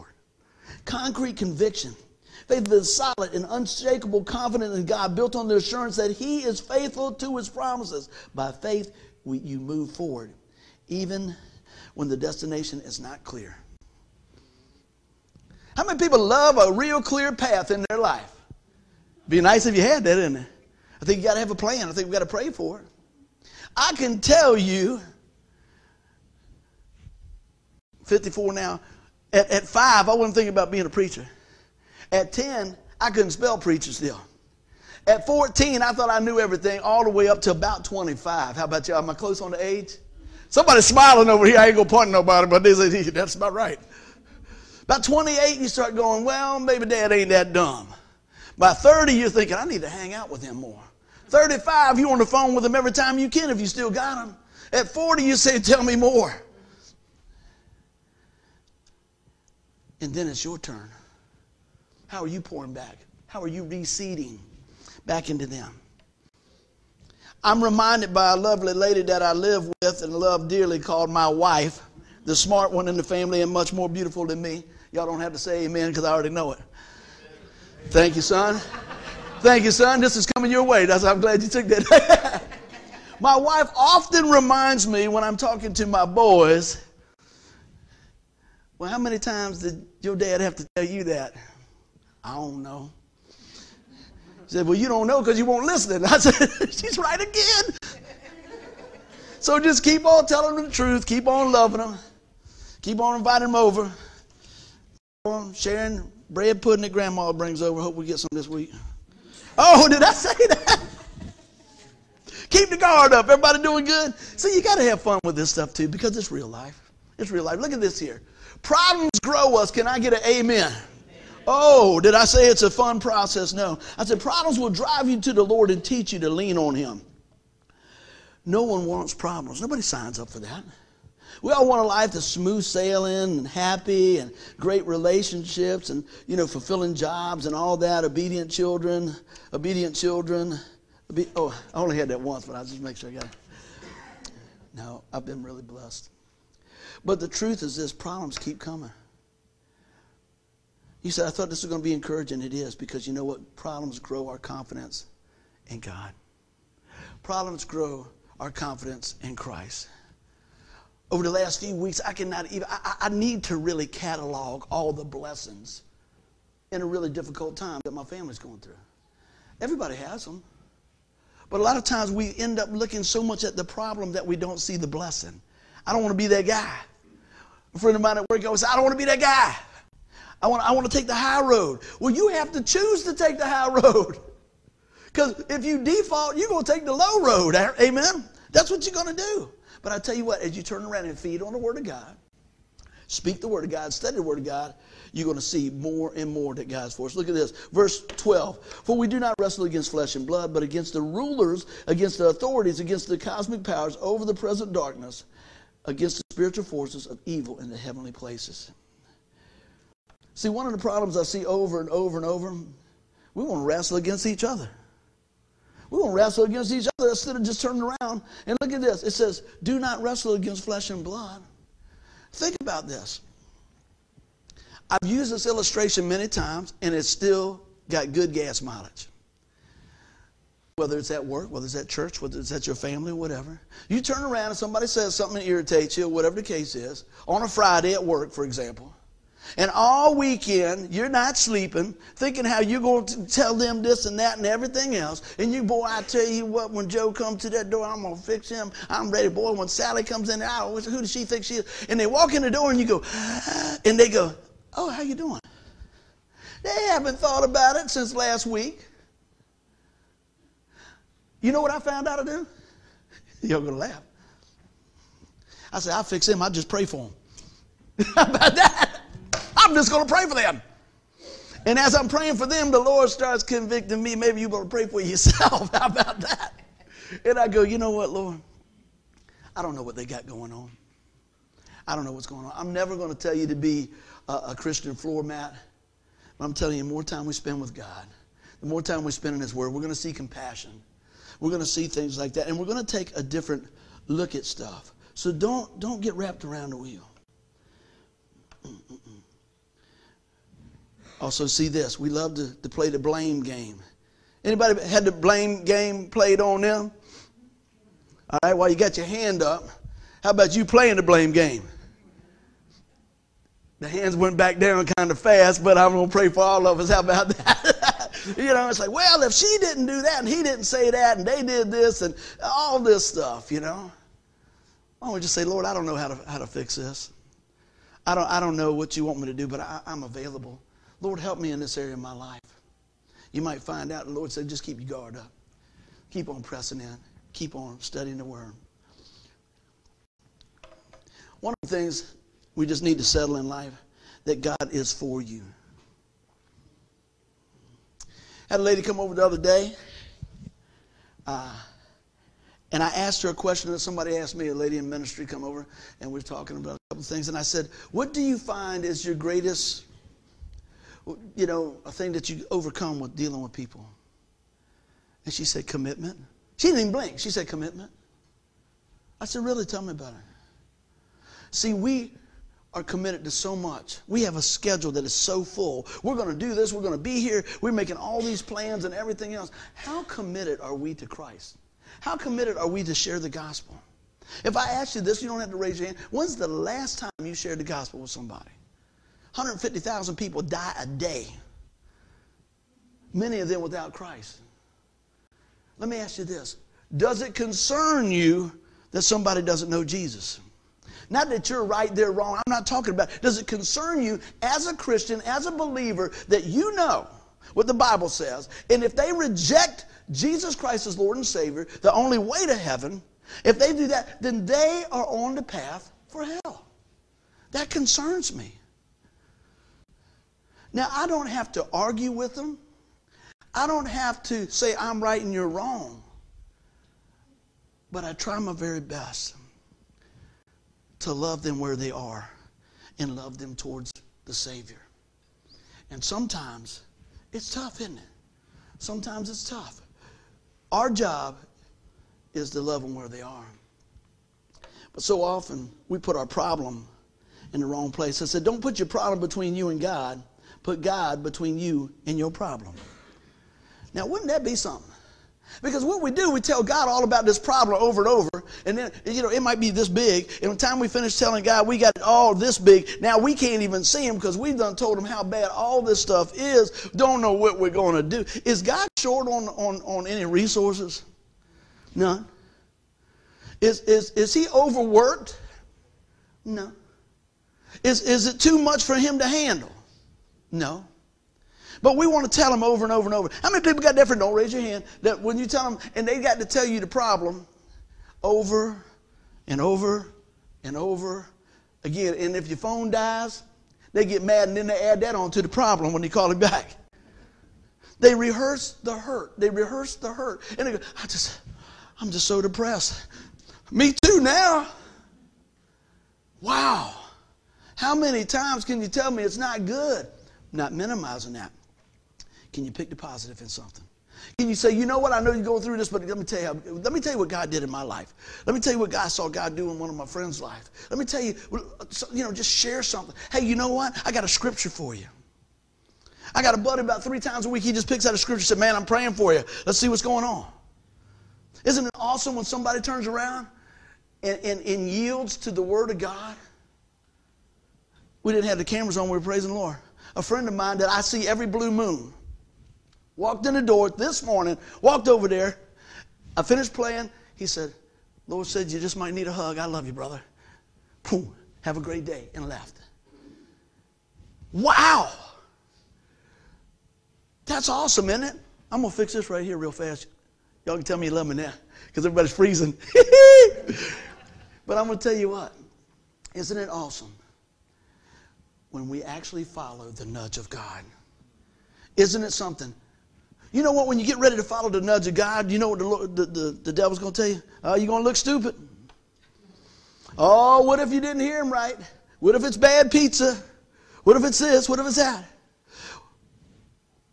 Concrete conviction. Faith is solid and unshakable, confident in God, built on the assurance that He is faithful to His promises. By faith, you move forward, even when the destination is not clear. How many people love a real clear path in their life? Be nice if you had that, isn't it? I think you got to have a plan. I think we got to pray for it. I can tell you 54 now. At 5, I wasn't thinking about being a preacher. At 10, I couldn't spell preacher still. At 14, I thought I knew everything all the way up to about 25. How about y'all? Am I close on the age? Somebody's smiling over here. I ain't going to point at nobody, but they say, that's about right. By 28, you start going, well, maybe Dad ain't that dumb. By 30, you're thinking, I need to hang out with him more. 35, you're on the phone with him every time you can if you still got him. At 40, you say, tell me more. And then it's your turn. How are you pouring back? How are you reseeding back into them? I'm reminded by a lovely lady that I live with and love dearly called my wife, the smart one in the family and much more beautiful than me. Y'all don't have to say amen because I already know it. Thank you, son. Thank you, son. This is coming your way. That's, I'm glad you took that. My wife often reminds me when I'm talking to my boys, well, how many times did your dad have to tell you that? I don't know. She said, well, you don't know because you won't listen. I said, she's right again. So just keep on telling them the truth. Keep on loving them. Keep on inviting them over. Keep on sharing bread pudding that Grandma brings over. Hope we get some this week. Oh, did I say that? Keep the guard up. Everybody doing good? See, you got to have fun with this stuff, too, because it's real life. It's real life. Look at this here. Problems grow us. Can I get an amen? Oh, did I say it's a fun process? No. I said problems will drive you to the Lord and teach you to lean on Him. No one wants problems. Nobody signs up for that. We all want a life that's smooth sailing and happy and great relationships and, you know, fulfilling jobs and all that, obedient children. Oh, I only had that once, but I'll just make sure I got it. No, I've been really blessed. But the truth is this, problems keep coming. You said, I thought this was going to be encouraging. It is, because you know what? Problems grow our confidence in God. Problems grow our confidence in Christ. Over the last few weeks, I need to really catalog all the blessings in a really difficult time that my family's going through. Everybody has them. But a lot of times we end up looking so much at the problem that we don't see the blessing. I don't want to be that guy. A friend of mine at work always said, I don't want to be that guy. I want to take the high road. Well, you have to choose to take the high road. Because if you default, you're going to take the low road. Amen? That's what you're going to do. But I tell you what, as you turn around and feed on the Word of God, speak the Word of God, study the Word of God, you're going to see more and more that God's for us. Look at this. Verse 12. For we do not wrestle against flesh and blood, but against the rulers, against the authorities, against the cosmic powers over the present darkness, against the spiritual forces of evil in the heavenly places. See, one of the problems I see over and over and over, we want to wrestle against each other. We want to wrestle against each other instead of just turning around. And look at this. It says, do not wrestle against flesh and blood. Think about this. I've used this illustration many times, and it's still got good gas mileage. Whether it's at work, whether it's at church, whether it's at your family, whatever. You turn around and somebody says something that irritates you, whatever the case is, on a Friday at work, for example. And all weekend, you're not sleeping, thinking how you're going to tell them this and that and everything else. And you, boy, I tell you what, when Joe comes to that door, I'm going to fix him. I'm ready, boy. When Sally comes in, who does she think she is? And they walk in the door and you go, ah, and they go, oh, how you doing? They haven't thought about it since last week. You know what I found out to do? You're going to laugh. I said, I'll fix him. I'll just pray for him. How about that? I'm just going to pray for them. And as I'm praying for them, the Lord starts convicting me. Maybe you better pray for yourself. How about that? And I go, you know what, Lord? I don't know what they got going on. I don't know what's going on. I'm never going to tell you to be a Christian floor mat. But I'm telling you, the more time we spend with God, the more time we spend in His Word, we're going to see compassion. We're going to see things like that. And we're going to take a different look at stuff. So don't get wrapped around the wheel. Also, see this. We love to play the blame game. Anybody had the blame game played on them? All right, while you got your hand up, how about you playing the blame game? The hands went back down kind of fast, but I'm going to pray for all of us. How about that? You know, it's like, well, if she didn't do that and he didn't say that and they did this and all this stuff, you know. Why don't we just say, Lord, I don't know how to fix this. I don't know what you want me to do, but I'm available. Lord, help me in this area of my life. You might find out, and Lord said, just keep your guard up. Keep on pressing in. Keep on studying the Word. One of the things we just need to settle in life, that God is for you. Had a lady come over the other day, and I asked her a question that somebody asked me. A lady in ministry come over, and we were talking about a couple of things, and I said, what do you find is your greatest, a thing that you overcome with dealing with people? And she said, commitment. She didn't even blink. She said, commitment. I said, really? Tell me about it. See, we are committed to so much. We have a schedule that is so full. We're going to do this. We're going to be here. We're making all these plans and everything else. How committed are we to Christ? How committed are we to share the gospel? If I ask you this, you don't have to raise your hand. When's the last time you shared the gospel with somebody? 150,000 people die a day. Many of them without Christ. Let me ask you this. Does it concern you that somebody doesn't know Jesus? Not that you're right, they're wrong. I'm not talking about it. Does it concern you as a Christian, as a believer, that you know what the Bible says? And if they reject Jesus Christ as Lord and Savior, the only way to heaven, if they do that, then they are on the path for hell. That concerns me. Now, I don't have to argue with them. I don't have to say I'm right and you're wrong. But I try my very best to love them where they are and love them towards the Savior. And sometimes it's tough, isn't it? Sometimes it's tough. Our job is to love them where they are. But so often we put our problem in the wrong place. I said, don't put your problem between you and God. Put God between you and your problem. Now, wouldn't that be something? Because what we do, we tell God all about this problem over and over, and then, it might be this big, and by the time we finish telling God we got it all this big, now we can't even see him because we've done told him how bad all this stuff is, don't know what we're going to do. Is God short on any resources? None. Is he overworked? No. Is it too much for him to handle? No. But we want to tell them over and over and over. How many people got different? Don't raise your hand. That when you tell them, and they got to tell you the problem over and over and over again. And if your phone dies, they get mad, and then they add that on to the problem when they call it back. They rehearse the hurt. They rehearse the hurt. And they go, I'm just so depressed. Me too now. Wow. How many times can you tell me it's not good? I'm not minimizing that. Can you pick the positive in something? Can you say, you know what, I know you're going through this, but let me tell you what God did in my life. Let me tell you what I saw God do in one of my friends' life. Let me tell you, just share something. Hey, you know what? I got a scripture for you. I got a buddy about 3 times a week. He just picks out a scripture and says, man, I'm praying for you. Let's see what's going on. Isn't it awesome when somebody turns around and yields to the Word of God? We didn't have the cameras on. We were praising the Lord. A friend of mine that I see every blue moon walked in the door this morning, walked over there. I finished playing. He said, Lord said, you just might need a hug. I love you, brother. Boom. Have a great day. And left. Wow. That's awesome, isn't it? I'm going to fix this right here real fast. Y'all can tell me you love me now because everybody's freezing. But I'm going to tell you what. Isn't it awesome when we actually follow the nudge of God? Isn't it something? You know what? When you get ready to follow the nudge of God, you know what the devil's going to tell you? Oh, you're going to look stupid. Oh, what if you didn't hear him right? What if it's bad pizza? What if it's this? What if it's that?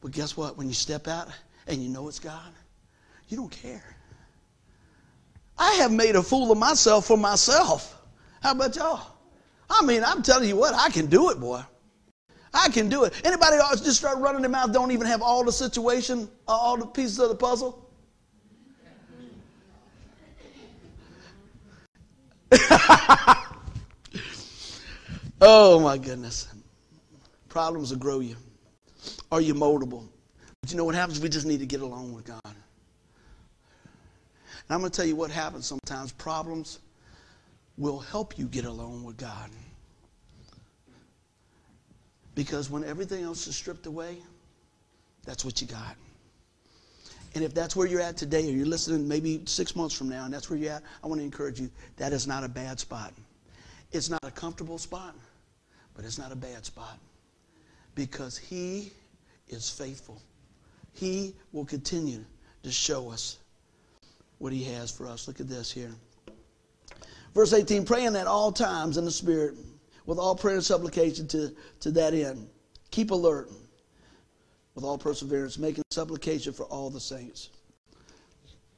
But guess what? When you step out and you know it's God, you don't care. I have made a fool of myself for myself. How about y'all? I mean, I'm telling you what, I can do it, boy. I can do it. Anybody else just start running their mouth, don't even have all the situation, all the pieces of the puzzle? Oh, my goodness. Problems will grow you. Are you moldable? But you know what happens? We just need to get along with God. And I'm going to tell you what happens sometimes. Problems will help you get along with God. Because when everything else is stripped away, that's what you got. And if that's where you're at today, or you're listening maybe 6 months from now, and that's where you're at, I want to encourage you, that is not a bad spot. It's not a comfortable spot, but it's not a bad spot. Because He is faithful. He will continue to show us what He has for us. Look at this here. Verse 18, praying at all times in the Spirit, with all prayer and supplication to that end. Keep alert with all perseverance, making supplication for all the saints.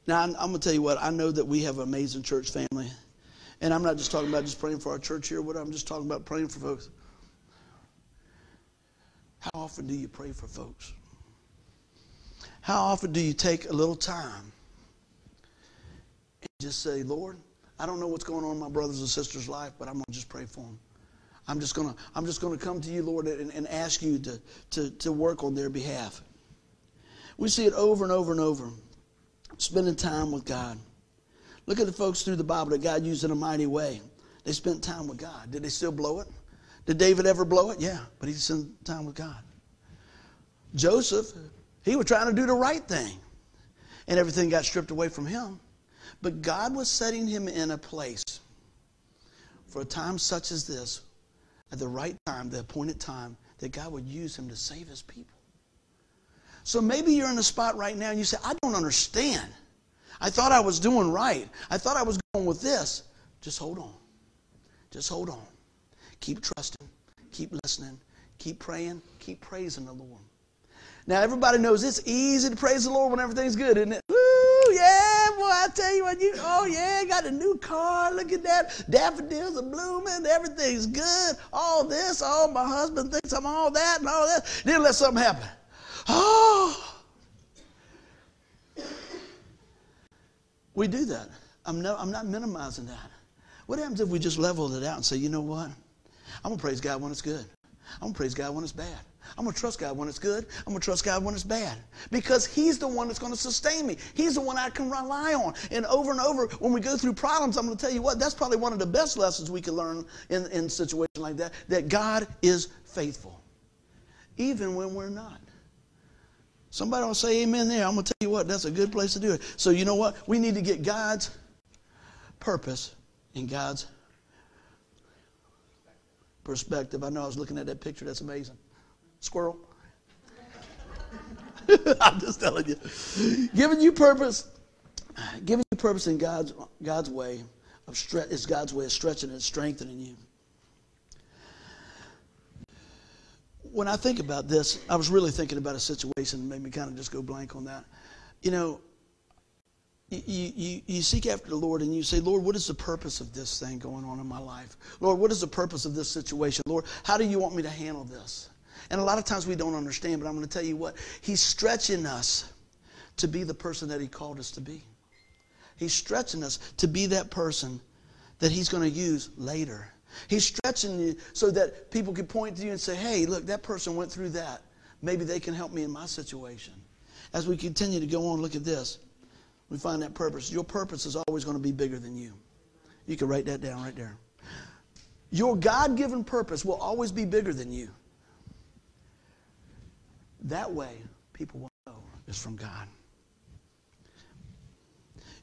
Now, I'm going to tell you what, I know that we have an amazing church family. And I'm not just talking about just praying for our church here. What I'm just talking about praying for folks. How often do you pray for folks? How often do you take a little time and just say, Lord, I don't know what's going on in my brothers and sisters' life, but I'm going to just pray for them. I'm just gonna come to you, Lord, and ask you to work on their behalf. We see it over and over and over. Spending time with God. Look at the folks through the Bible that God used in a mighty way. They spent time with God. Did they still blow it? Did David ever blow it? Yeah, but he spent time with God. Joseph, he was trying to do the right thing. And everything got stripped away from him. But God was setting him in a place for a time such as this, at the right time, the appointed time, that God would use him to save his people. So maybe you're in a spot right now and you say, I don't understand. I thought I was doing right. I thought I was going with this. Just hold on. Just hold on. Keep trusting. Keep listening. Keep praying. Keep praising the Lord. Now, everybody knows it's easy to praise the Lord when everything's good, isn't it? Woo, yeah, boy, I tell you what, oh, yeah, got a new car, look at that, daffodils are blooming, everything's good, all this, oh, my husband thinks I'm all that and all that. Then let something happen. Oh! We do that. I'm not minimizing that. What happens if we just leveled it out and say, you know what, I'm going to praise God when it's good. I'm going to praise God when it's bad. I'm going to trust God when it's good. I'm going to trust God when it's bad. Because He's the one that's going to sustain me. He's the one I can rely on. And over, when we go through problems, I'm going to tell you what, that's probably one of the best lessons we can learn in a situation like that, that God is faithful, even when we're not. Somebody will say amen there. I'm going to tell you what, that's a good place to do it. So you know what? We need to get God's purpose and God's perspective. I know I was looking at that picture. That's amazing. Squirrel. I'm just telling you. Giving you purpose in God's way of stretch is God's way of stretching and strengthening you. When I think about this, I was really thinking about a situation that made me kind of just go blank on that. You know, you seek after the Lord and you say, Lord, what is the purpose of this thing going on in my life? Lord, what is the purpose of this situation? Lord, how do you want me to handle this? And a lot of times we don't understand, but I'm going to tell you what. He's stretching us to be the person that He called us to be. He's stretching us to be that person that He's going to use later. He's stretching you so that people can point to you and say, hey, look, that person went through that. Maybe they can help me in my situation. As we continue to go on, look at this. We find that purpose. Your purpose is always going to be bigger than you. You can write that down right there. Your God-given purpose will always be bigger than you. That way, people will know it's from God.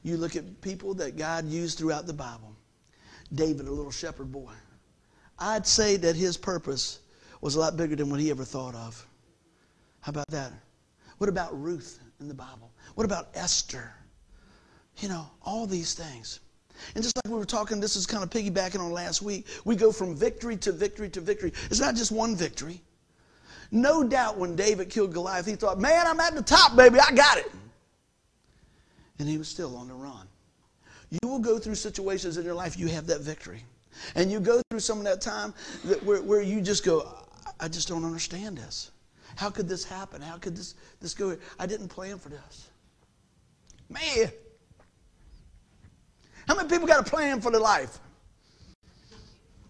You look at people that God used throughout the Bible. David, a little shepherd boy. I'd say that his purpose was a lot bigger than what he ever thought of. How about that? What about Ruth in the Bible? What about Esther? You know, all these things. And just like we were talking, this is kind of piggybacking on last week. We go from victory to victory to victory. It's not just one victory. No doubt when David killed Goliath, he thought, man, I'm at the top, baby, I got it. And he was still on the run. You will go through situations in your life, you have that victory. And you go through some of that time that where you just go, I just don't understand this. How could this happen? How could this go here? I didn't plan for this. Man, how many people got a plan for their life?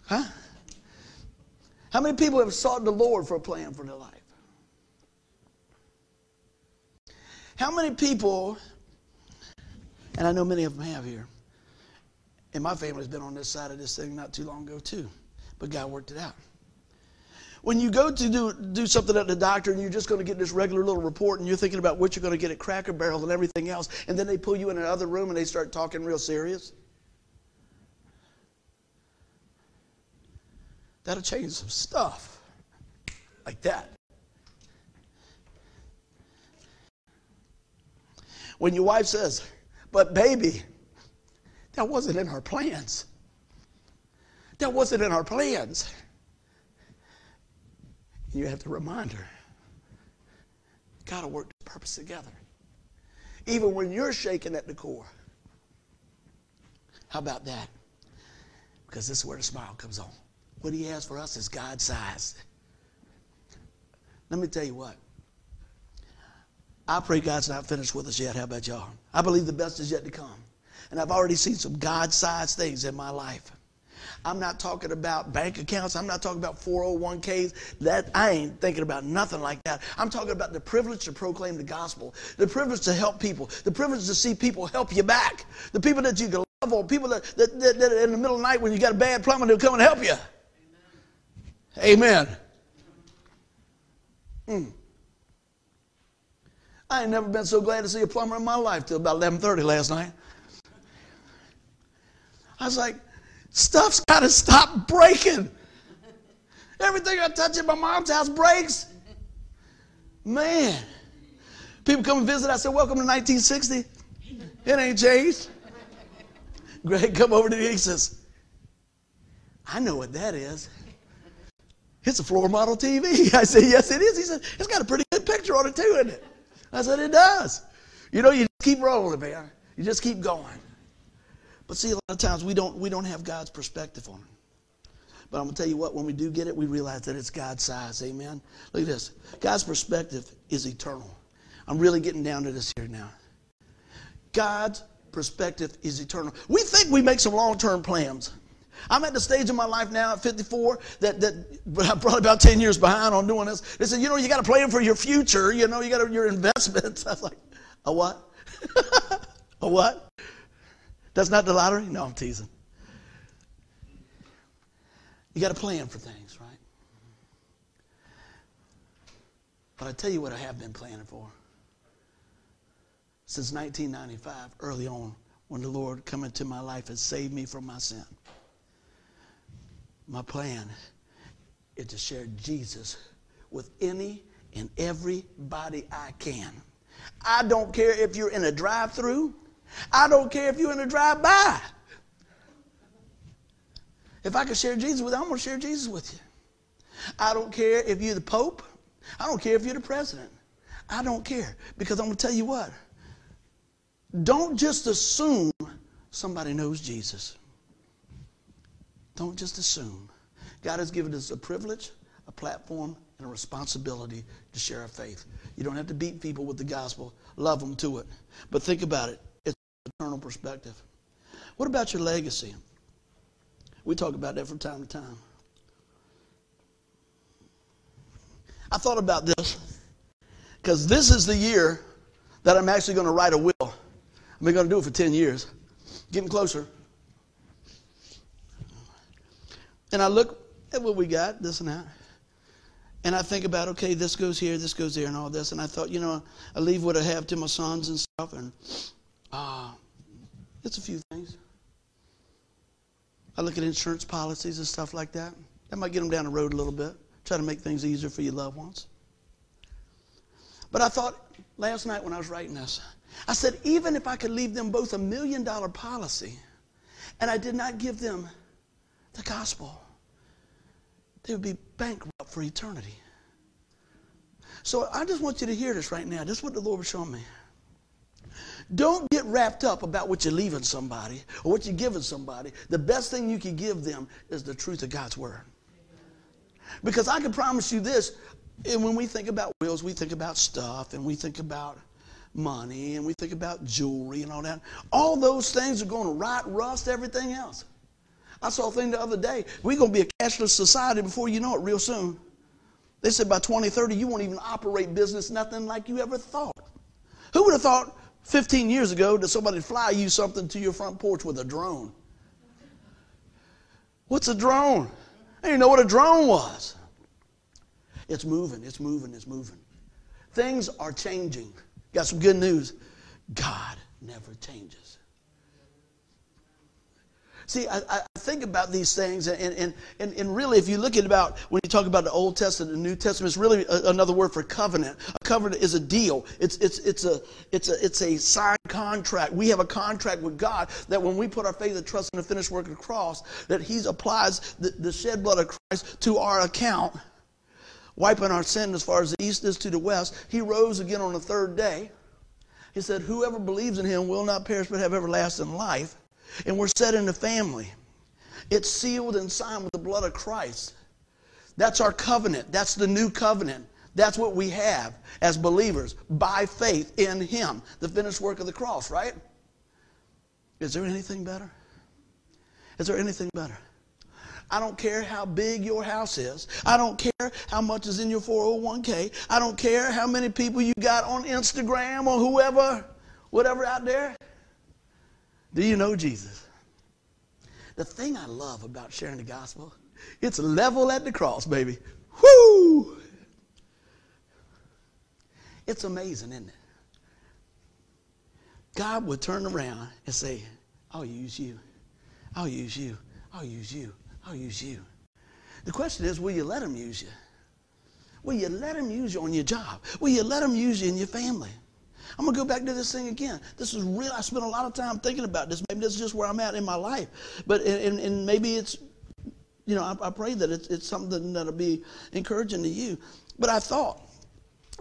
Huh? How many people have sought the Lord for a plan for their life? How many people, and I know many of them have here, and my family's been on this side of this thing not too long ago too, but God worked it out. When you go to do something at the doctor and you're just going to get this regular little report and you're thinking about what you're going to get at Cracker Barrel and everything else, and then they pull you in another room and they start talking real serious, that'll change some stuff like that. When your wife says, "But baby, that wasn't in our plans. That wasn't in our plans." And you have to remind her, got to work the purpose together. Even when you're shaking at the core. How about that? Because this is where the smile comes on. What he has for us is God-sized. Let me tell you what. I pray God's not finished with us yet. How about y'all? I believe the best is yet to come. And I've already seen some God-sized things in my life. I'm not talking about bank accounts. I'm not talking about 401ks. That I ain't thinking about nothing like that. I'm talking about the privilege to proclaim the gospel, the privilege to help people, the privilege to see people help you back, the people that you can love on, people that in the middle of the night when you got a bad plumber, they'll come and help you. Amen. I ain't never been so glad to see a plumber in my life till about 11:30 last night. I was like, stuff's got to stop breaking. Everything I touch at my mom's house breaks. Man. People come and visit. I said, welcome to 1960. It ain't changed. Greg, come over to me. He says, I know what that is. It's a floor model TV. I said, yes, it is. He said, it's got a pretty good picture on it, too, isn't it? I said, it does. You know, you just keep rolling, man. You just keep going. But see, a lot of times we don't have God's perspective on it. But I'm going to tell you what, when we do get it, we realize that it's God's size. Amen? Look at this. God's perspective is eternal. I'm really getting down to this here now. God's perspective is eternal. We think we make some long-term plans. I'm at the stage in my life now at 54 that I'm probably about 10 years behind on doing this. They said, you know, you got to plan for your future. You know, you got your investments. I was like, a what? A what? That's not the lottery? No, I'm teasing. You got to plan for things, right? But I tell you what I have been planning for. Since 1995, early on, when the Lord come into my life and saved me from my sin, my plan is to share Jesus with any and everybody I can. I don't care if you're in a drive-through. I don't care if you're in a drive-by. If I can share Jesus with you, I'm going to share Jesus with you. I don't care if you're the Pope. I don't care if you're the President. I don't care, because I'm going to tell you what. Don't just assume somebody knows Jesus. Don't just assume. God has given us a privilege, a platform, and a responsibility to share our faith. You don't have to beat people with the gospel. Love them to it. But think about it. It's an eternal perspective. What about your legacy? We talk about that from time to time. I thought about this because this is the year that I'm actually going to write a will. I've been going to do it for 10 years. Getting closer. And I look at what we got, this and that. And I think about, okay, this goes here, this goes there, and all this. And I thought, you know, I leave what I have to my sons and stuff. And it's a few things. I look at insurance policies and stuff like that. That might get them down the road a little bit. Try to make things easier for your loved ones. But I thought last night when I was writing this, I said, even if I could leave them both $1 million policy and I did not give them the gospel, they would be bankrupt for eternity. So I just want you to hear this right now. This is what the Lord was showing me. Don't get wrapped up about what you're leaving somebody or what you're giving somebody. The best thing you can give them is the truth of God's word. Because I can promise you this, and when we think about wills, we think about stuff, and we think about money, and we think about jewelry and all that. All those things are going to rot, rust, everything else. I saw a thing the other day. We're going to be a cashless society before you know it real soon. They said by 2030, you won't even operate business, nothing like you ever thought. Who would have thought 15 years ago that somebody would fly you something to your front porch with a drone? What's a drone? I didn't know what a drone was. It's moving, it's moving, it's moving. Things are changing. Got some good news. God never changes. See, I think about these things, and really, if you look at about, when you talk about the Old Testament and the New Testament, it's really another word for covenant. A covenant is a deal. It's a signed contract. We have a contract with God that when we put our faith and trust in the finished work of the cross, that He applies the shed blood of Christ to our account, wiping our sin as far as the east is to the west. He rose again on the third day. He said, whoever believes in Him will not perish but have everlasting life. And we're set in the family. It's sealed and signed with the blood of Christ. That's our covenant. That's the new covenant. That's what we have as believers by faith in Him, the finished work of the cross, right? Is there anything better? Is there anything better? I don't care how big your house is. I don't care how much is in your 401k. I don't care how many people you got on Instagram or whoever, whatever out there. Do you know Jesus? The thing I love about sharing the gospel, it's level at the cross, baby. Whoo! It's amazing, isn't it? God would turn around and say, I'll use you. I'll use you. I'll use you. I'll use you. The question is, will you let Him use you? Will you let Him use you on your job? Will you let Him use you in your family? I'm going to go back to this thing again. This is real. I spent a lot of time thinking about this. Maybe this is just where I'm at in my life. But and maybe it's, you know, I pray that it's something that'll be encouraging to you. But I thought,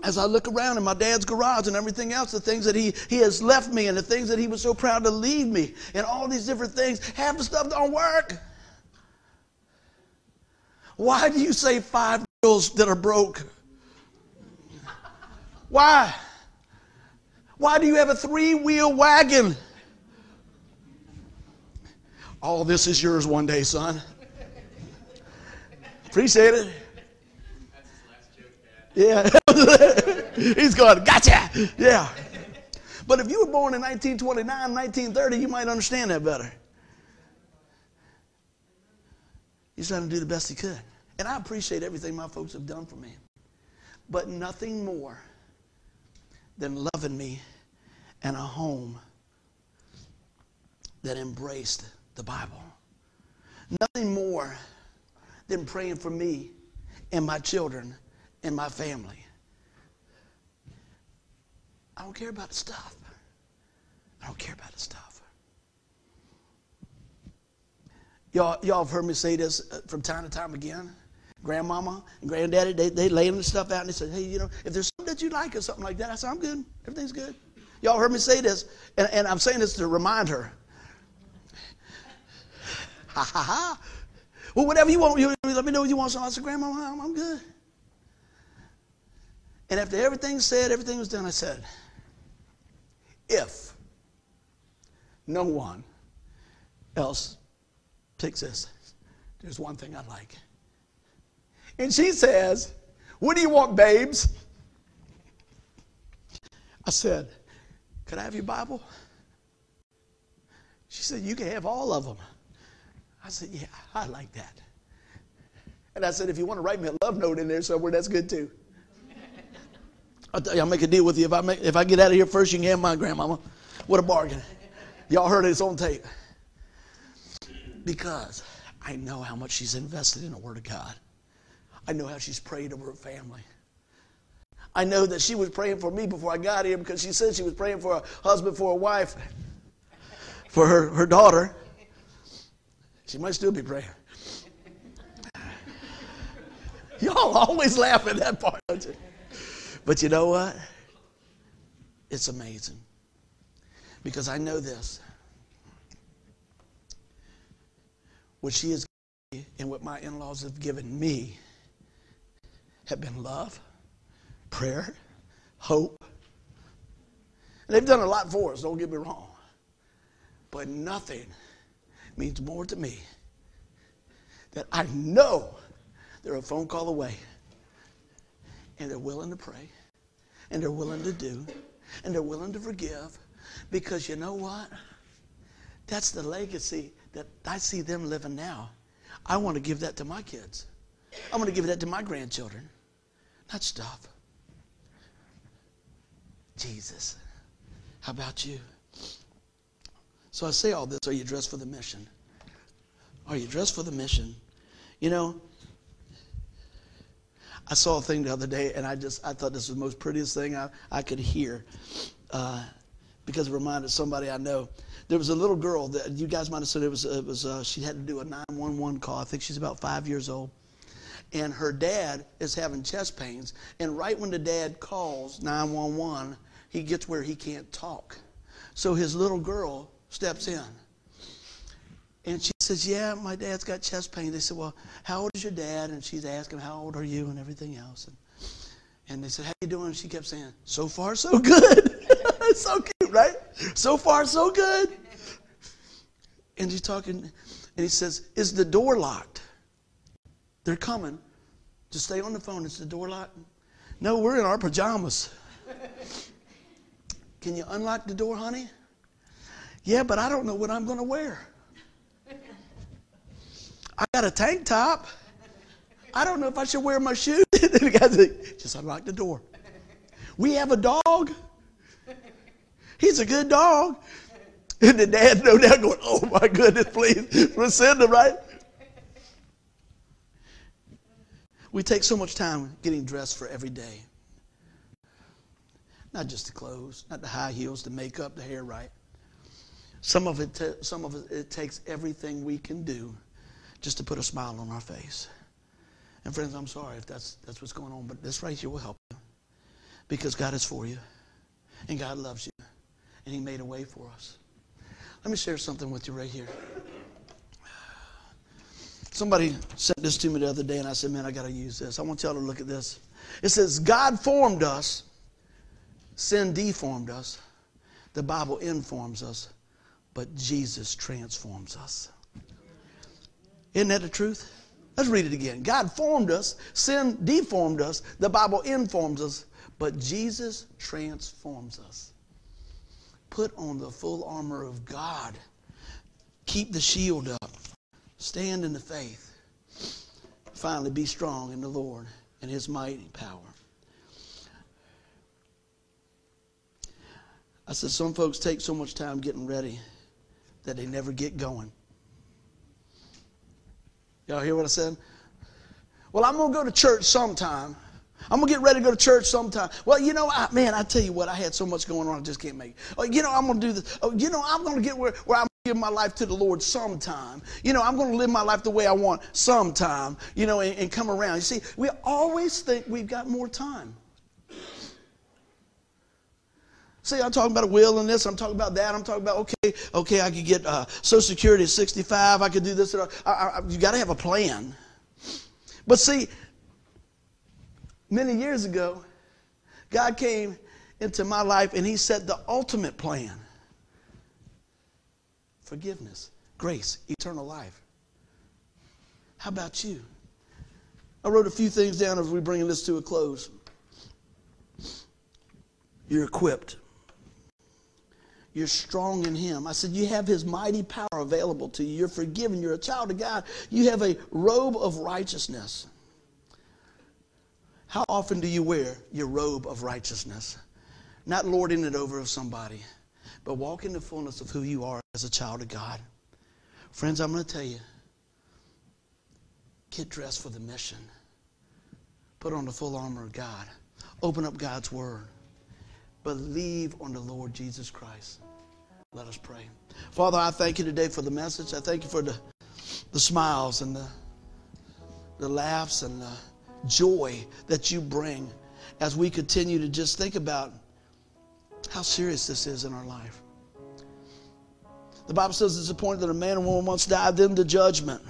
as I look around in my dad's garage and everything else, the things that he has left me and the things that he was so proud to leave me and all these different things, half the stuff don't work. Why do you say 5 bills that are broke? Why? Why do you have a 3-wheel wagon? All this is yours one day, son. Appreciate it. That's his last joke, Dad. Yeah. He's going, gotcha. Yeah. But if you were born in 1929, 1930, you might understand that better. He's trying to do the best he could. And I appreciate everything my folks have done for me. But nothing more than loving me and a home that embraced the Bible. Nothing more than praying for me and my children and my family. I don't care about the stuff. I don't care about the stuff. Y'all have heard me say this from time to time again. Grandmama and granddaddy, they laying the stuff out and they said, hey, you know, if there's something that you like or something like that, I said, I'm good. Everything's good. Y'all heard me say this, and I'm saying this to remind her. Ha, ha, ha. Well, whatever you want, you let me know what you want. So I said, Grandmama, I'm good. And after everything's said, everything was done, I said, if no one else picks this, there's one thing I like. And she says, what do you want, babes? I said, could I have your Bible? She said, you can have all of them. I said, yeah, I like that. And I said, if you want to write me a love note in there somewhere, that's good too. I'll tell you, I'll make a deal with you. If I get out of here first, you can have mine, Grandmama. What a bargain. Y'all heard it. It's on tape. Because I know how much she's invested in the Word of God. I know how she's prayed over her family. I know that she was praying for me before I got here because she said she was praying for a husband, for a wife, for her daughter. She might still be praying. Y'all always laugh at that part, don't you? But you know what? It's amazing. Because I know this. What she has given me and what my in-laws have given me have been love, prayer, hope. And they've done a lot for us, don't get me wrong. But nothing means more to me that I know they're a phone call away and they're willing to pray and they're willing to do and they're willing to forgive, because you know what? That's the legacy that I see them living now. I want to give that to my kids. I want to give that to my grandchildren. Not stop. Jesus. How about you? So I say all this, are you dressed for the mission? Are you dressed for the mission? You know, I saw a thing the other day, and I thought this was the most prettiest thing I could hear because it reminded somebody I know. There was a little girl that you guys might have said it was she had to do a 911 call. I think she's about 5 years old. And her dad is having chest pains. And right when the dad calls 911, he gets where he can't talk. So his little girl steps in. And she says, yeah, my dad's got chest pain. They said, well, how old is your dad? And she's asking, how old are you and everything else. And they said, how you doing? And she kept saying, so far, so good. So cute, right? So far, so good. And he's talking, and he says, is the door locked? They're coming. Just stay on the phone. Is the door locked? No, we're in our pajamas. Can you unlock the door, honey? Yeah, but I don't know what I'm going to wear. I got a tank top. I don't know if I should wear my shoes. Just unlock the door. We have a dog. He's a good dog. And the dad, no doubt, going, oh my goodness, please, Lucinda, right? We take so much time getting dressed for every day. Not just the clothes, not the high heels, the makeup, the hair, right? Some of it takes everything we can do just to put a smile on our face. And friends, I'm sorry if that's what's going on, but this right here will help you, because God is for you, and God loves you, and He made a way for us. Let me share something with you right here. Somebody sent this to me the other day, and I said, man, I got to use this. I want y'all to look at this. It says, God formed us. Sin deformed us. The Bible informs us, but Jesus transforms us. Isn't that the truth? Let's read it again. God formed us. Sin deformed us. The Bible informs us. But Jesus transforms us. Put on the full armor of God. Keep the shield up. Stand in the faith. Finally, be strong in the Lord and His mighty power. I said some folks take so much time getting ready that they never get going. Y'all hear what I said? Well, I'm going to go to church sometime. I'm going to get ready to go to church sometime. Well, you know, I tell you what, I had so much going on, I just can't make it. Oh, you know, I'm going to do this. Oh, you know, I'm going to get where I'm going to give my life to the Lord sometime. You know, I'm going to live my life the way I want sometime, you know, and come around. You see, we always think we've got more time. See, I'm talking about a will and this, I'm talking about that, I'm talking about, okay, I could get Social Security at 65, I could do this. You got to have a plan. But see, many years ago, God came into my life and He set the ultimate plan. Forgiveness, grace, eternal life. How about you? I wrote a few things down as we bring this to a close. You're equipped. You're strong in Him. I said, you have His mighty power available to you. You're forgiven. You're a child of God. You have a robe of righteousness. How often do you wear your robe of righteousness? Not lording it over of somebody, but walk in the fullness of who you are as a child of God. Friends, I'm going to tell you, get dressed for the mission. Put on the full armor of God. Open up God's Word. Believe on the Lord Jesus Christ. Let us pray. Father, I thank you today for the message. I thank you for the smiles and the laughs and the joy that you bring as we continue to just think about how serious this is in our life. The Bible says it's appointed that a man and woman once died, then the judgment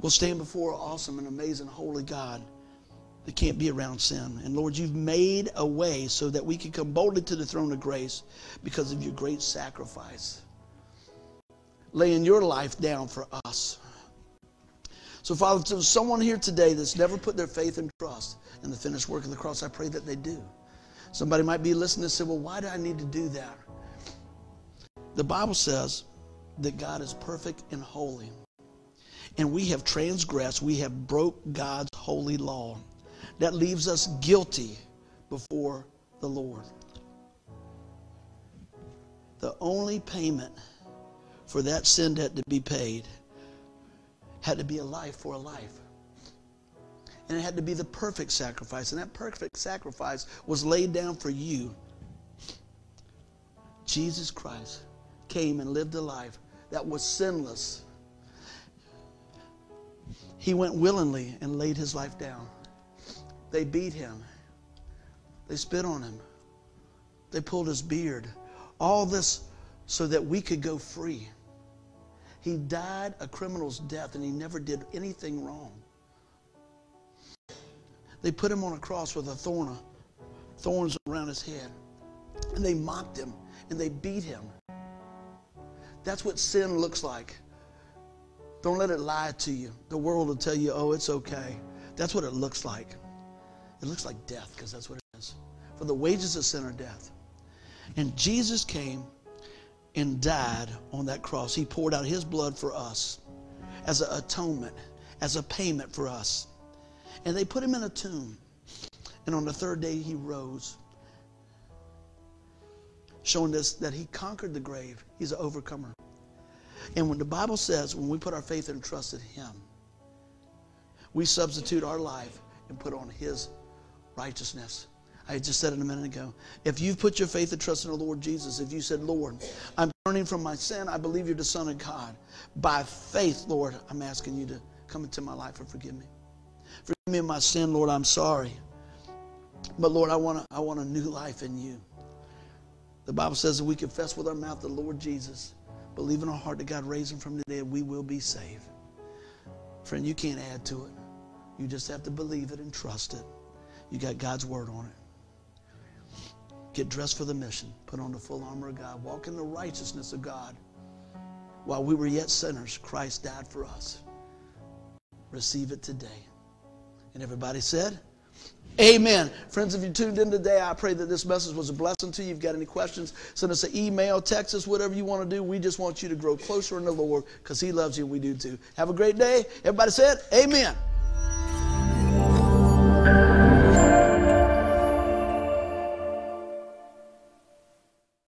will stand before an awesome and amazing holy God. That can't be around sin. And Lord, you've made a way so that we can come boldly to the throne of grace because of your great sacrifice. Laying your life down for us. So Father, if there's someone here today that's never put their faith and trust in the finished work of the cross, I pray that they do. Somebody might be listening and say, well, why do I need to do that? The Bible says that God is perfect and holy. And we have transgressed, we have broke God's holy law. that leaves us guilty before the Lord. The only payment for that sin that had to be paid had to be a life for a life. And it had to be the perfect sacrifice. And that perfect sacrifice was laid down for you. Jesus Christ came and lived a life that was sinless. He went willingly and laid his life down. They beat him. They spit on him. They pulled his beard. All this so that we could go free. He died a criminal's death, and he never did anything wrong. They put him on a cross with thorns around his head. And they mocked him, and they beat him. That's what sin looks like. Don't let it lie to you. The world will tell you, oh, it's okay. That's what it looks like. It looks like death, because that's what it is. For the wages of sin are death. And Jesus came and died on that cross. He poured out his blood for us as an atonement, as a payment for us. And they put him in a tomb. And on the third day he rose, showing us that he conquered the grave. He's an overcomer. And when the Bible says, when we put our faith and trust in him, we substitute our life and put on his righteousness. I just said it a minute ago. If you've put your faith and trust in the Lord Jesus, if you said, Lord, I'm turning from my sin, I believe you're the Son of God. By faith, Lord, I'm asking you to come into my life and forgive me. Forgive me of my sin, Lord, I'm sorry. But Lord, I want a new life in you. The Bible says that we confess with our mouth the Lord Jesus, believe in our heart that God raised him from the dead, we will be saved. Friend, you can't add to it. You just have to believe it and trust it. You got God's word on it. Get dressed for the mission. Put on the full armor of God. Walk in the righteousness of God. While we were yet sinners, Christ died for us. Receive it today. And everybody said, amen. Friends, if you tuned in today, I pray that this message was a blessing to you. If you've got any questions, send us an email, text us, whatever you want to do. We just want you to grow closer in the Lord because he loves you and we do too. Have a great day. Everybody said, amen.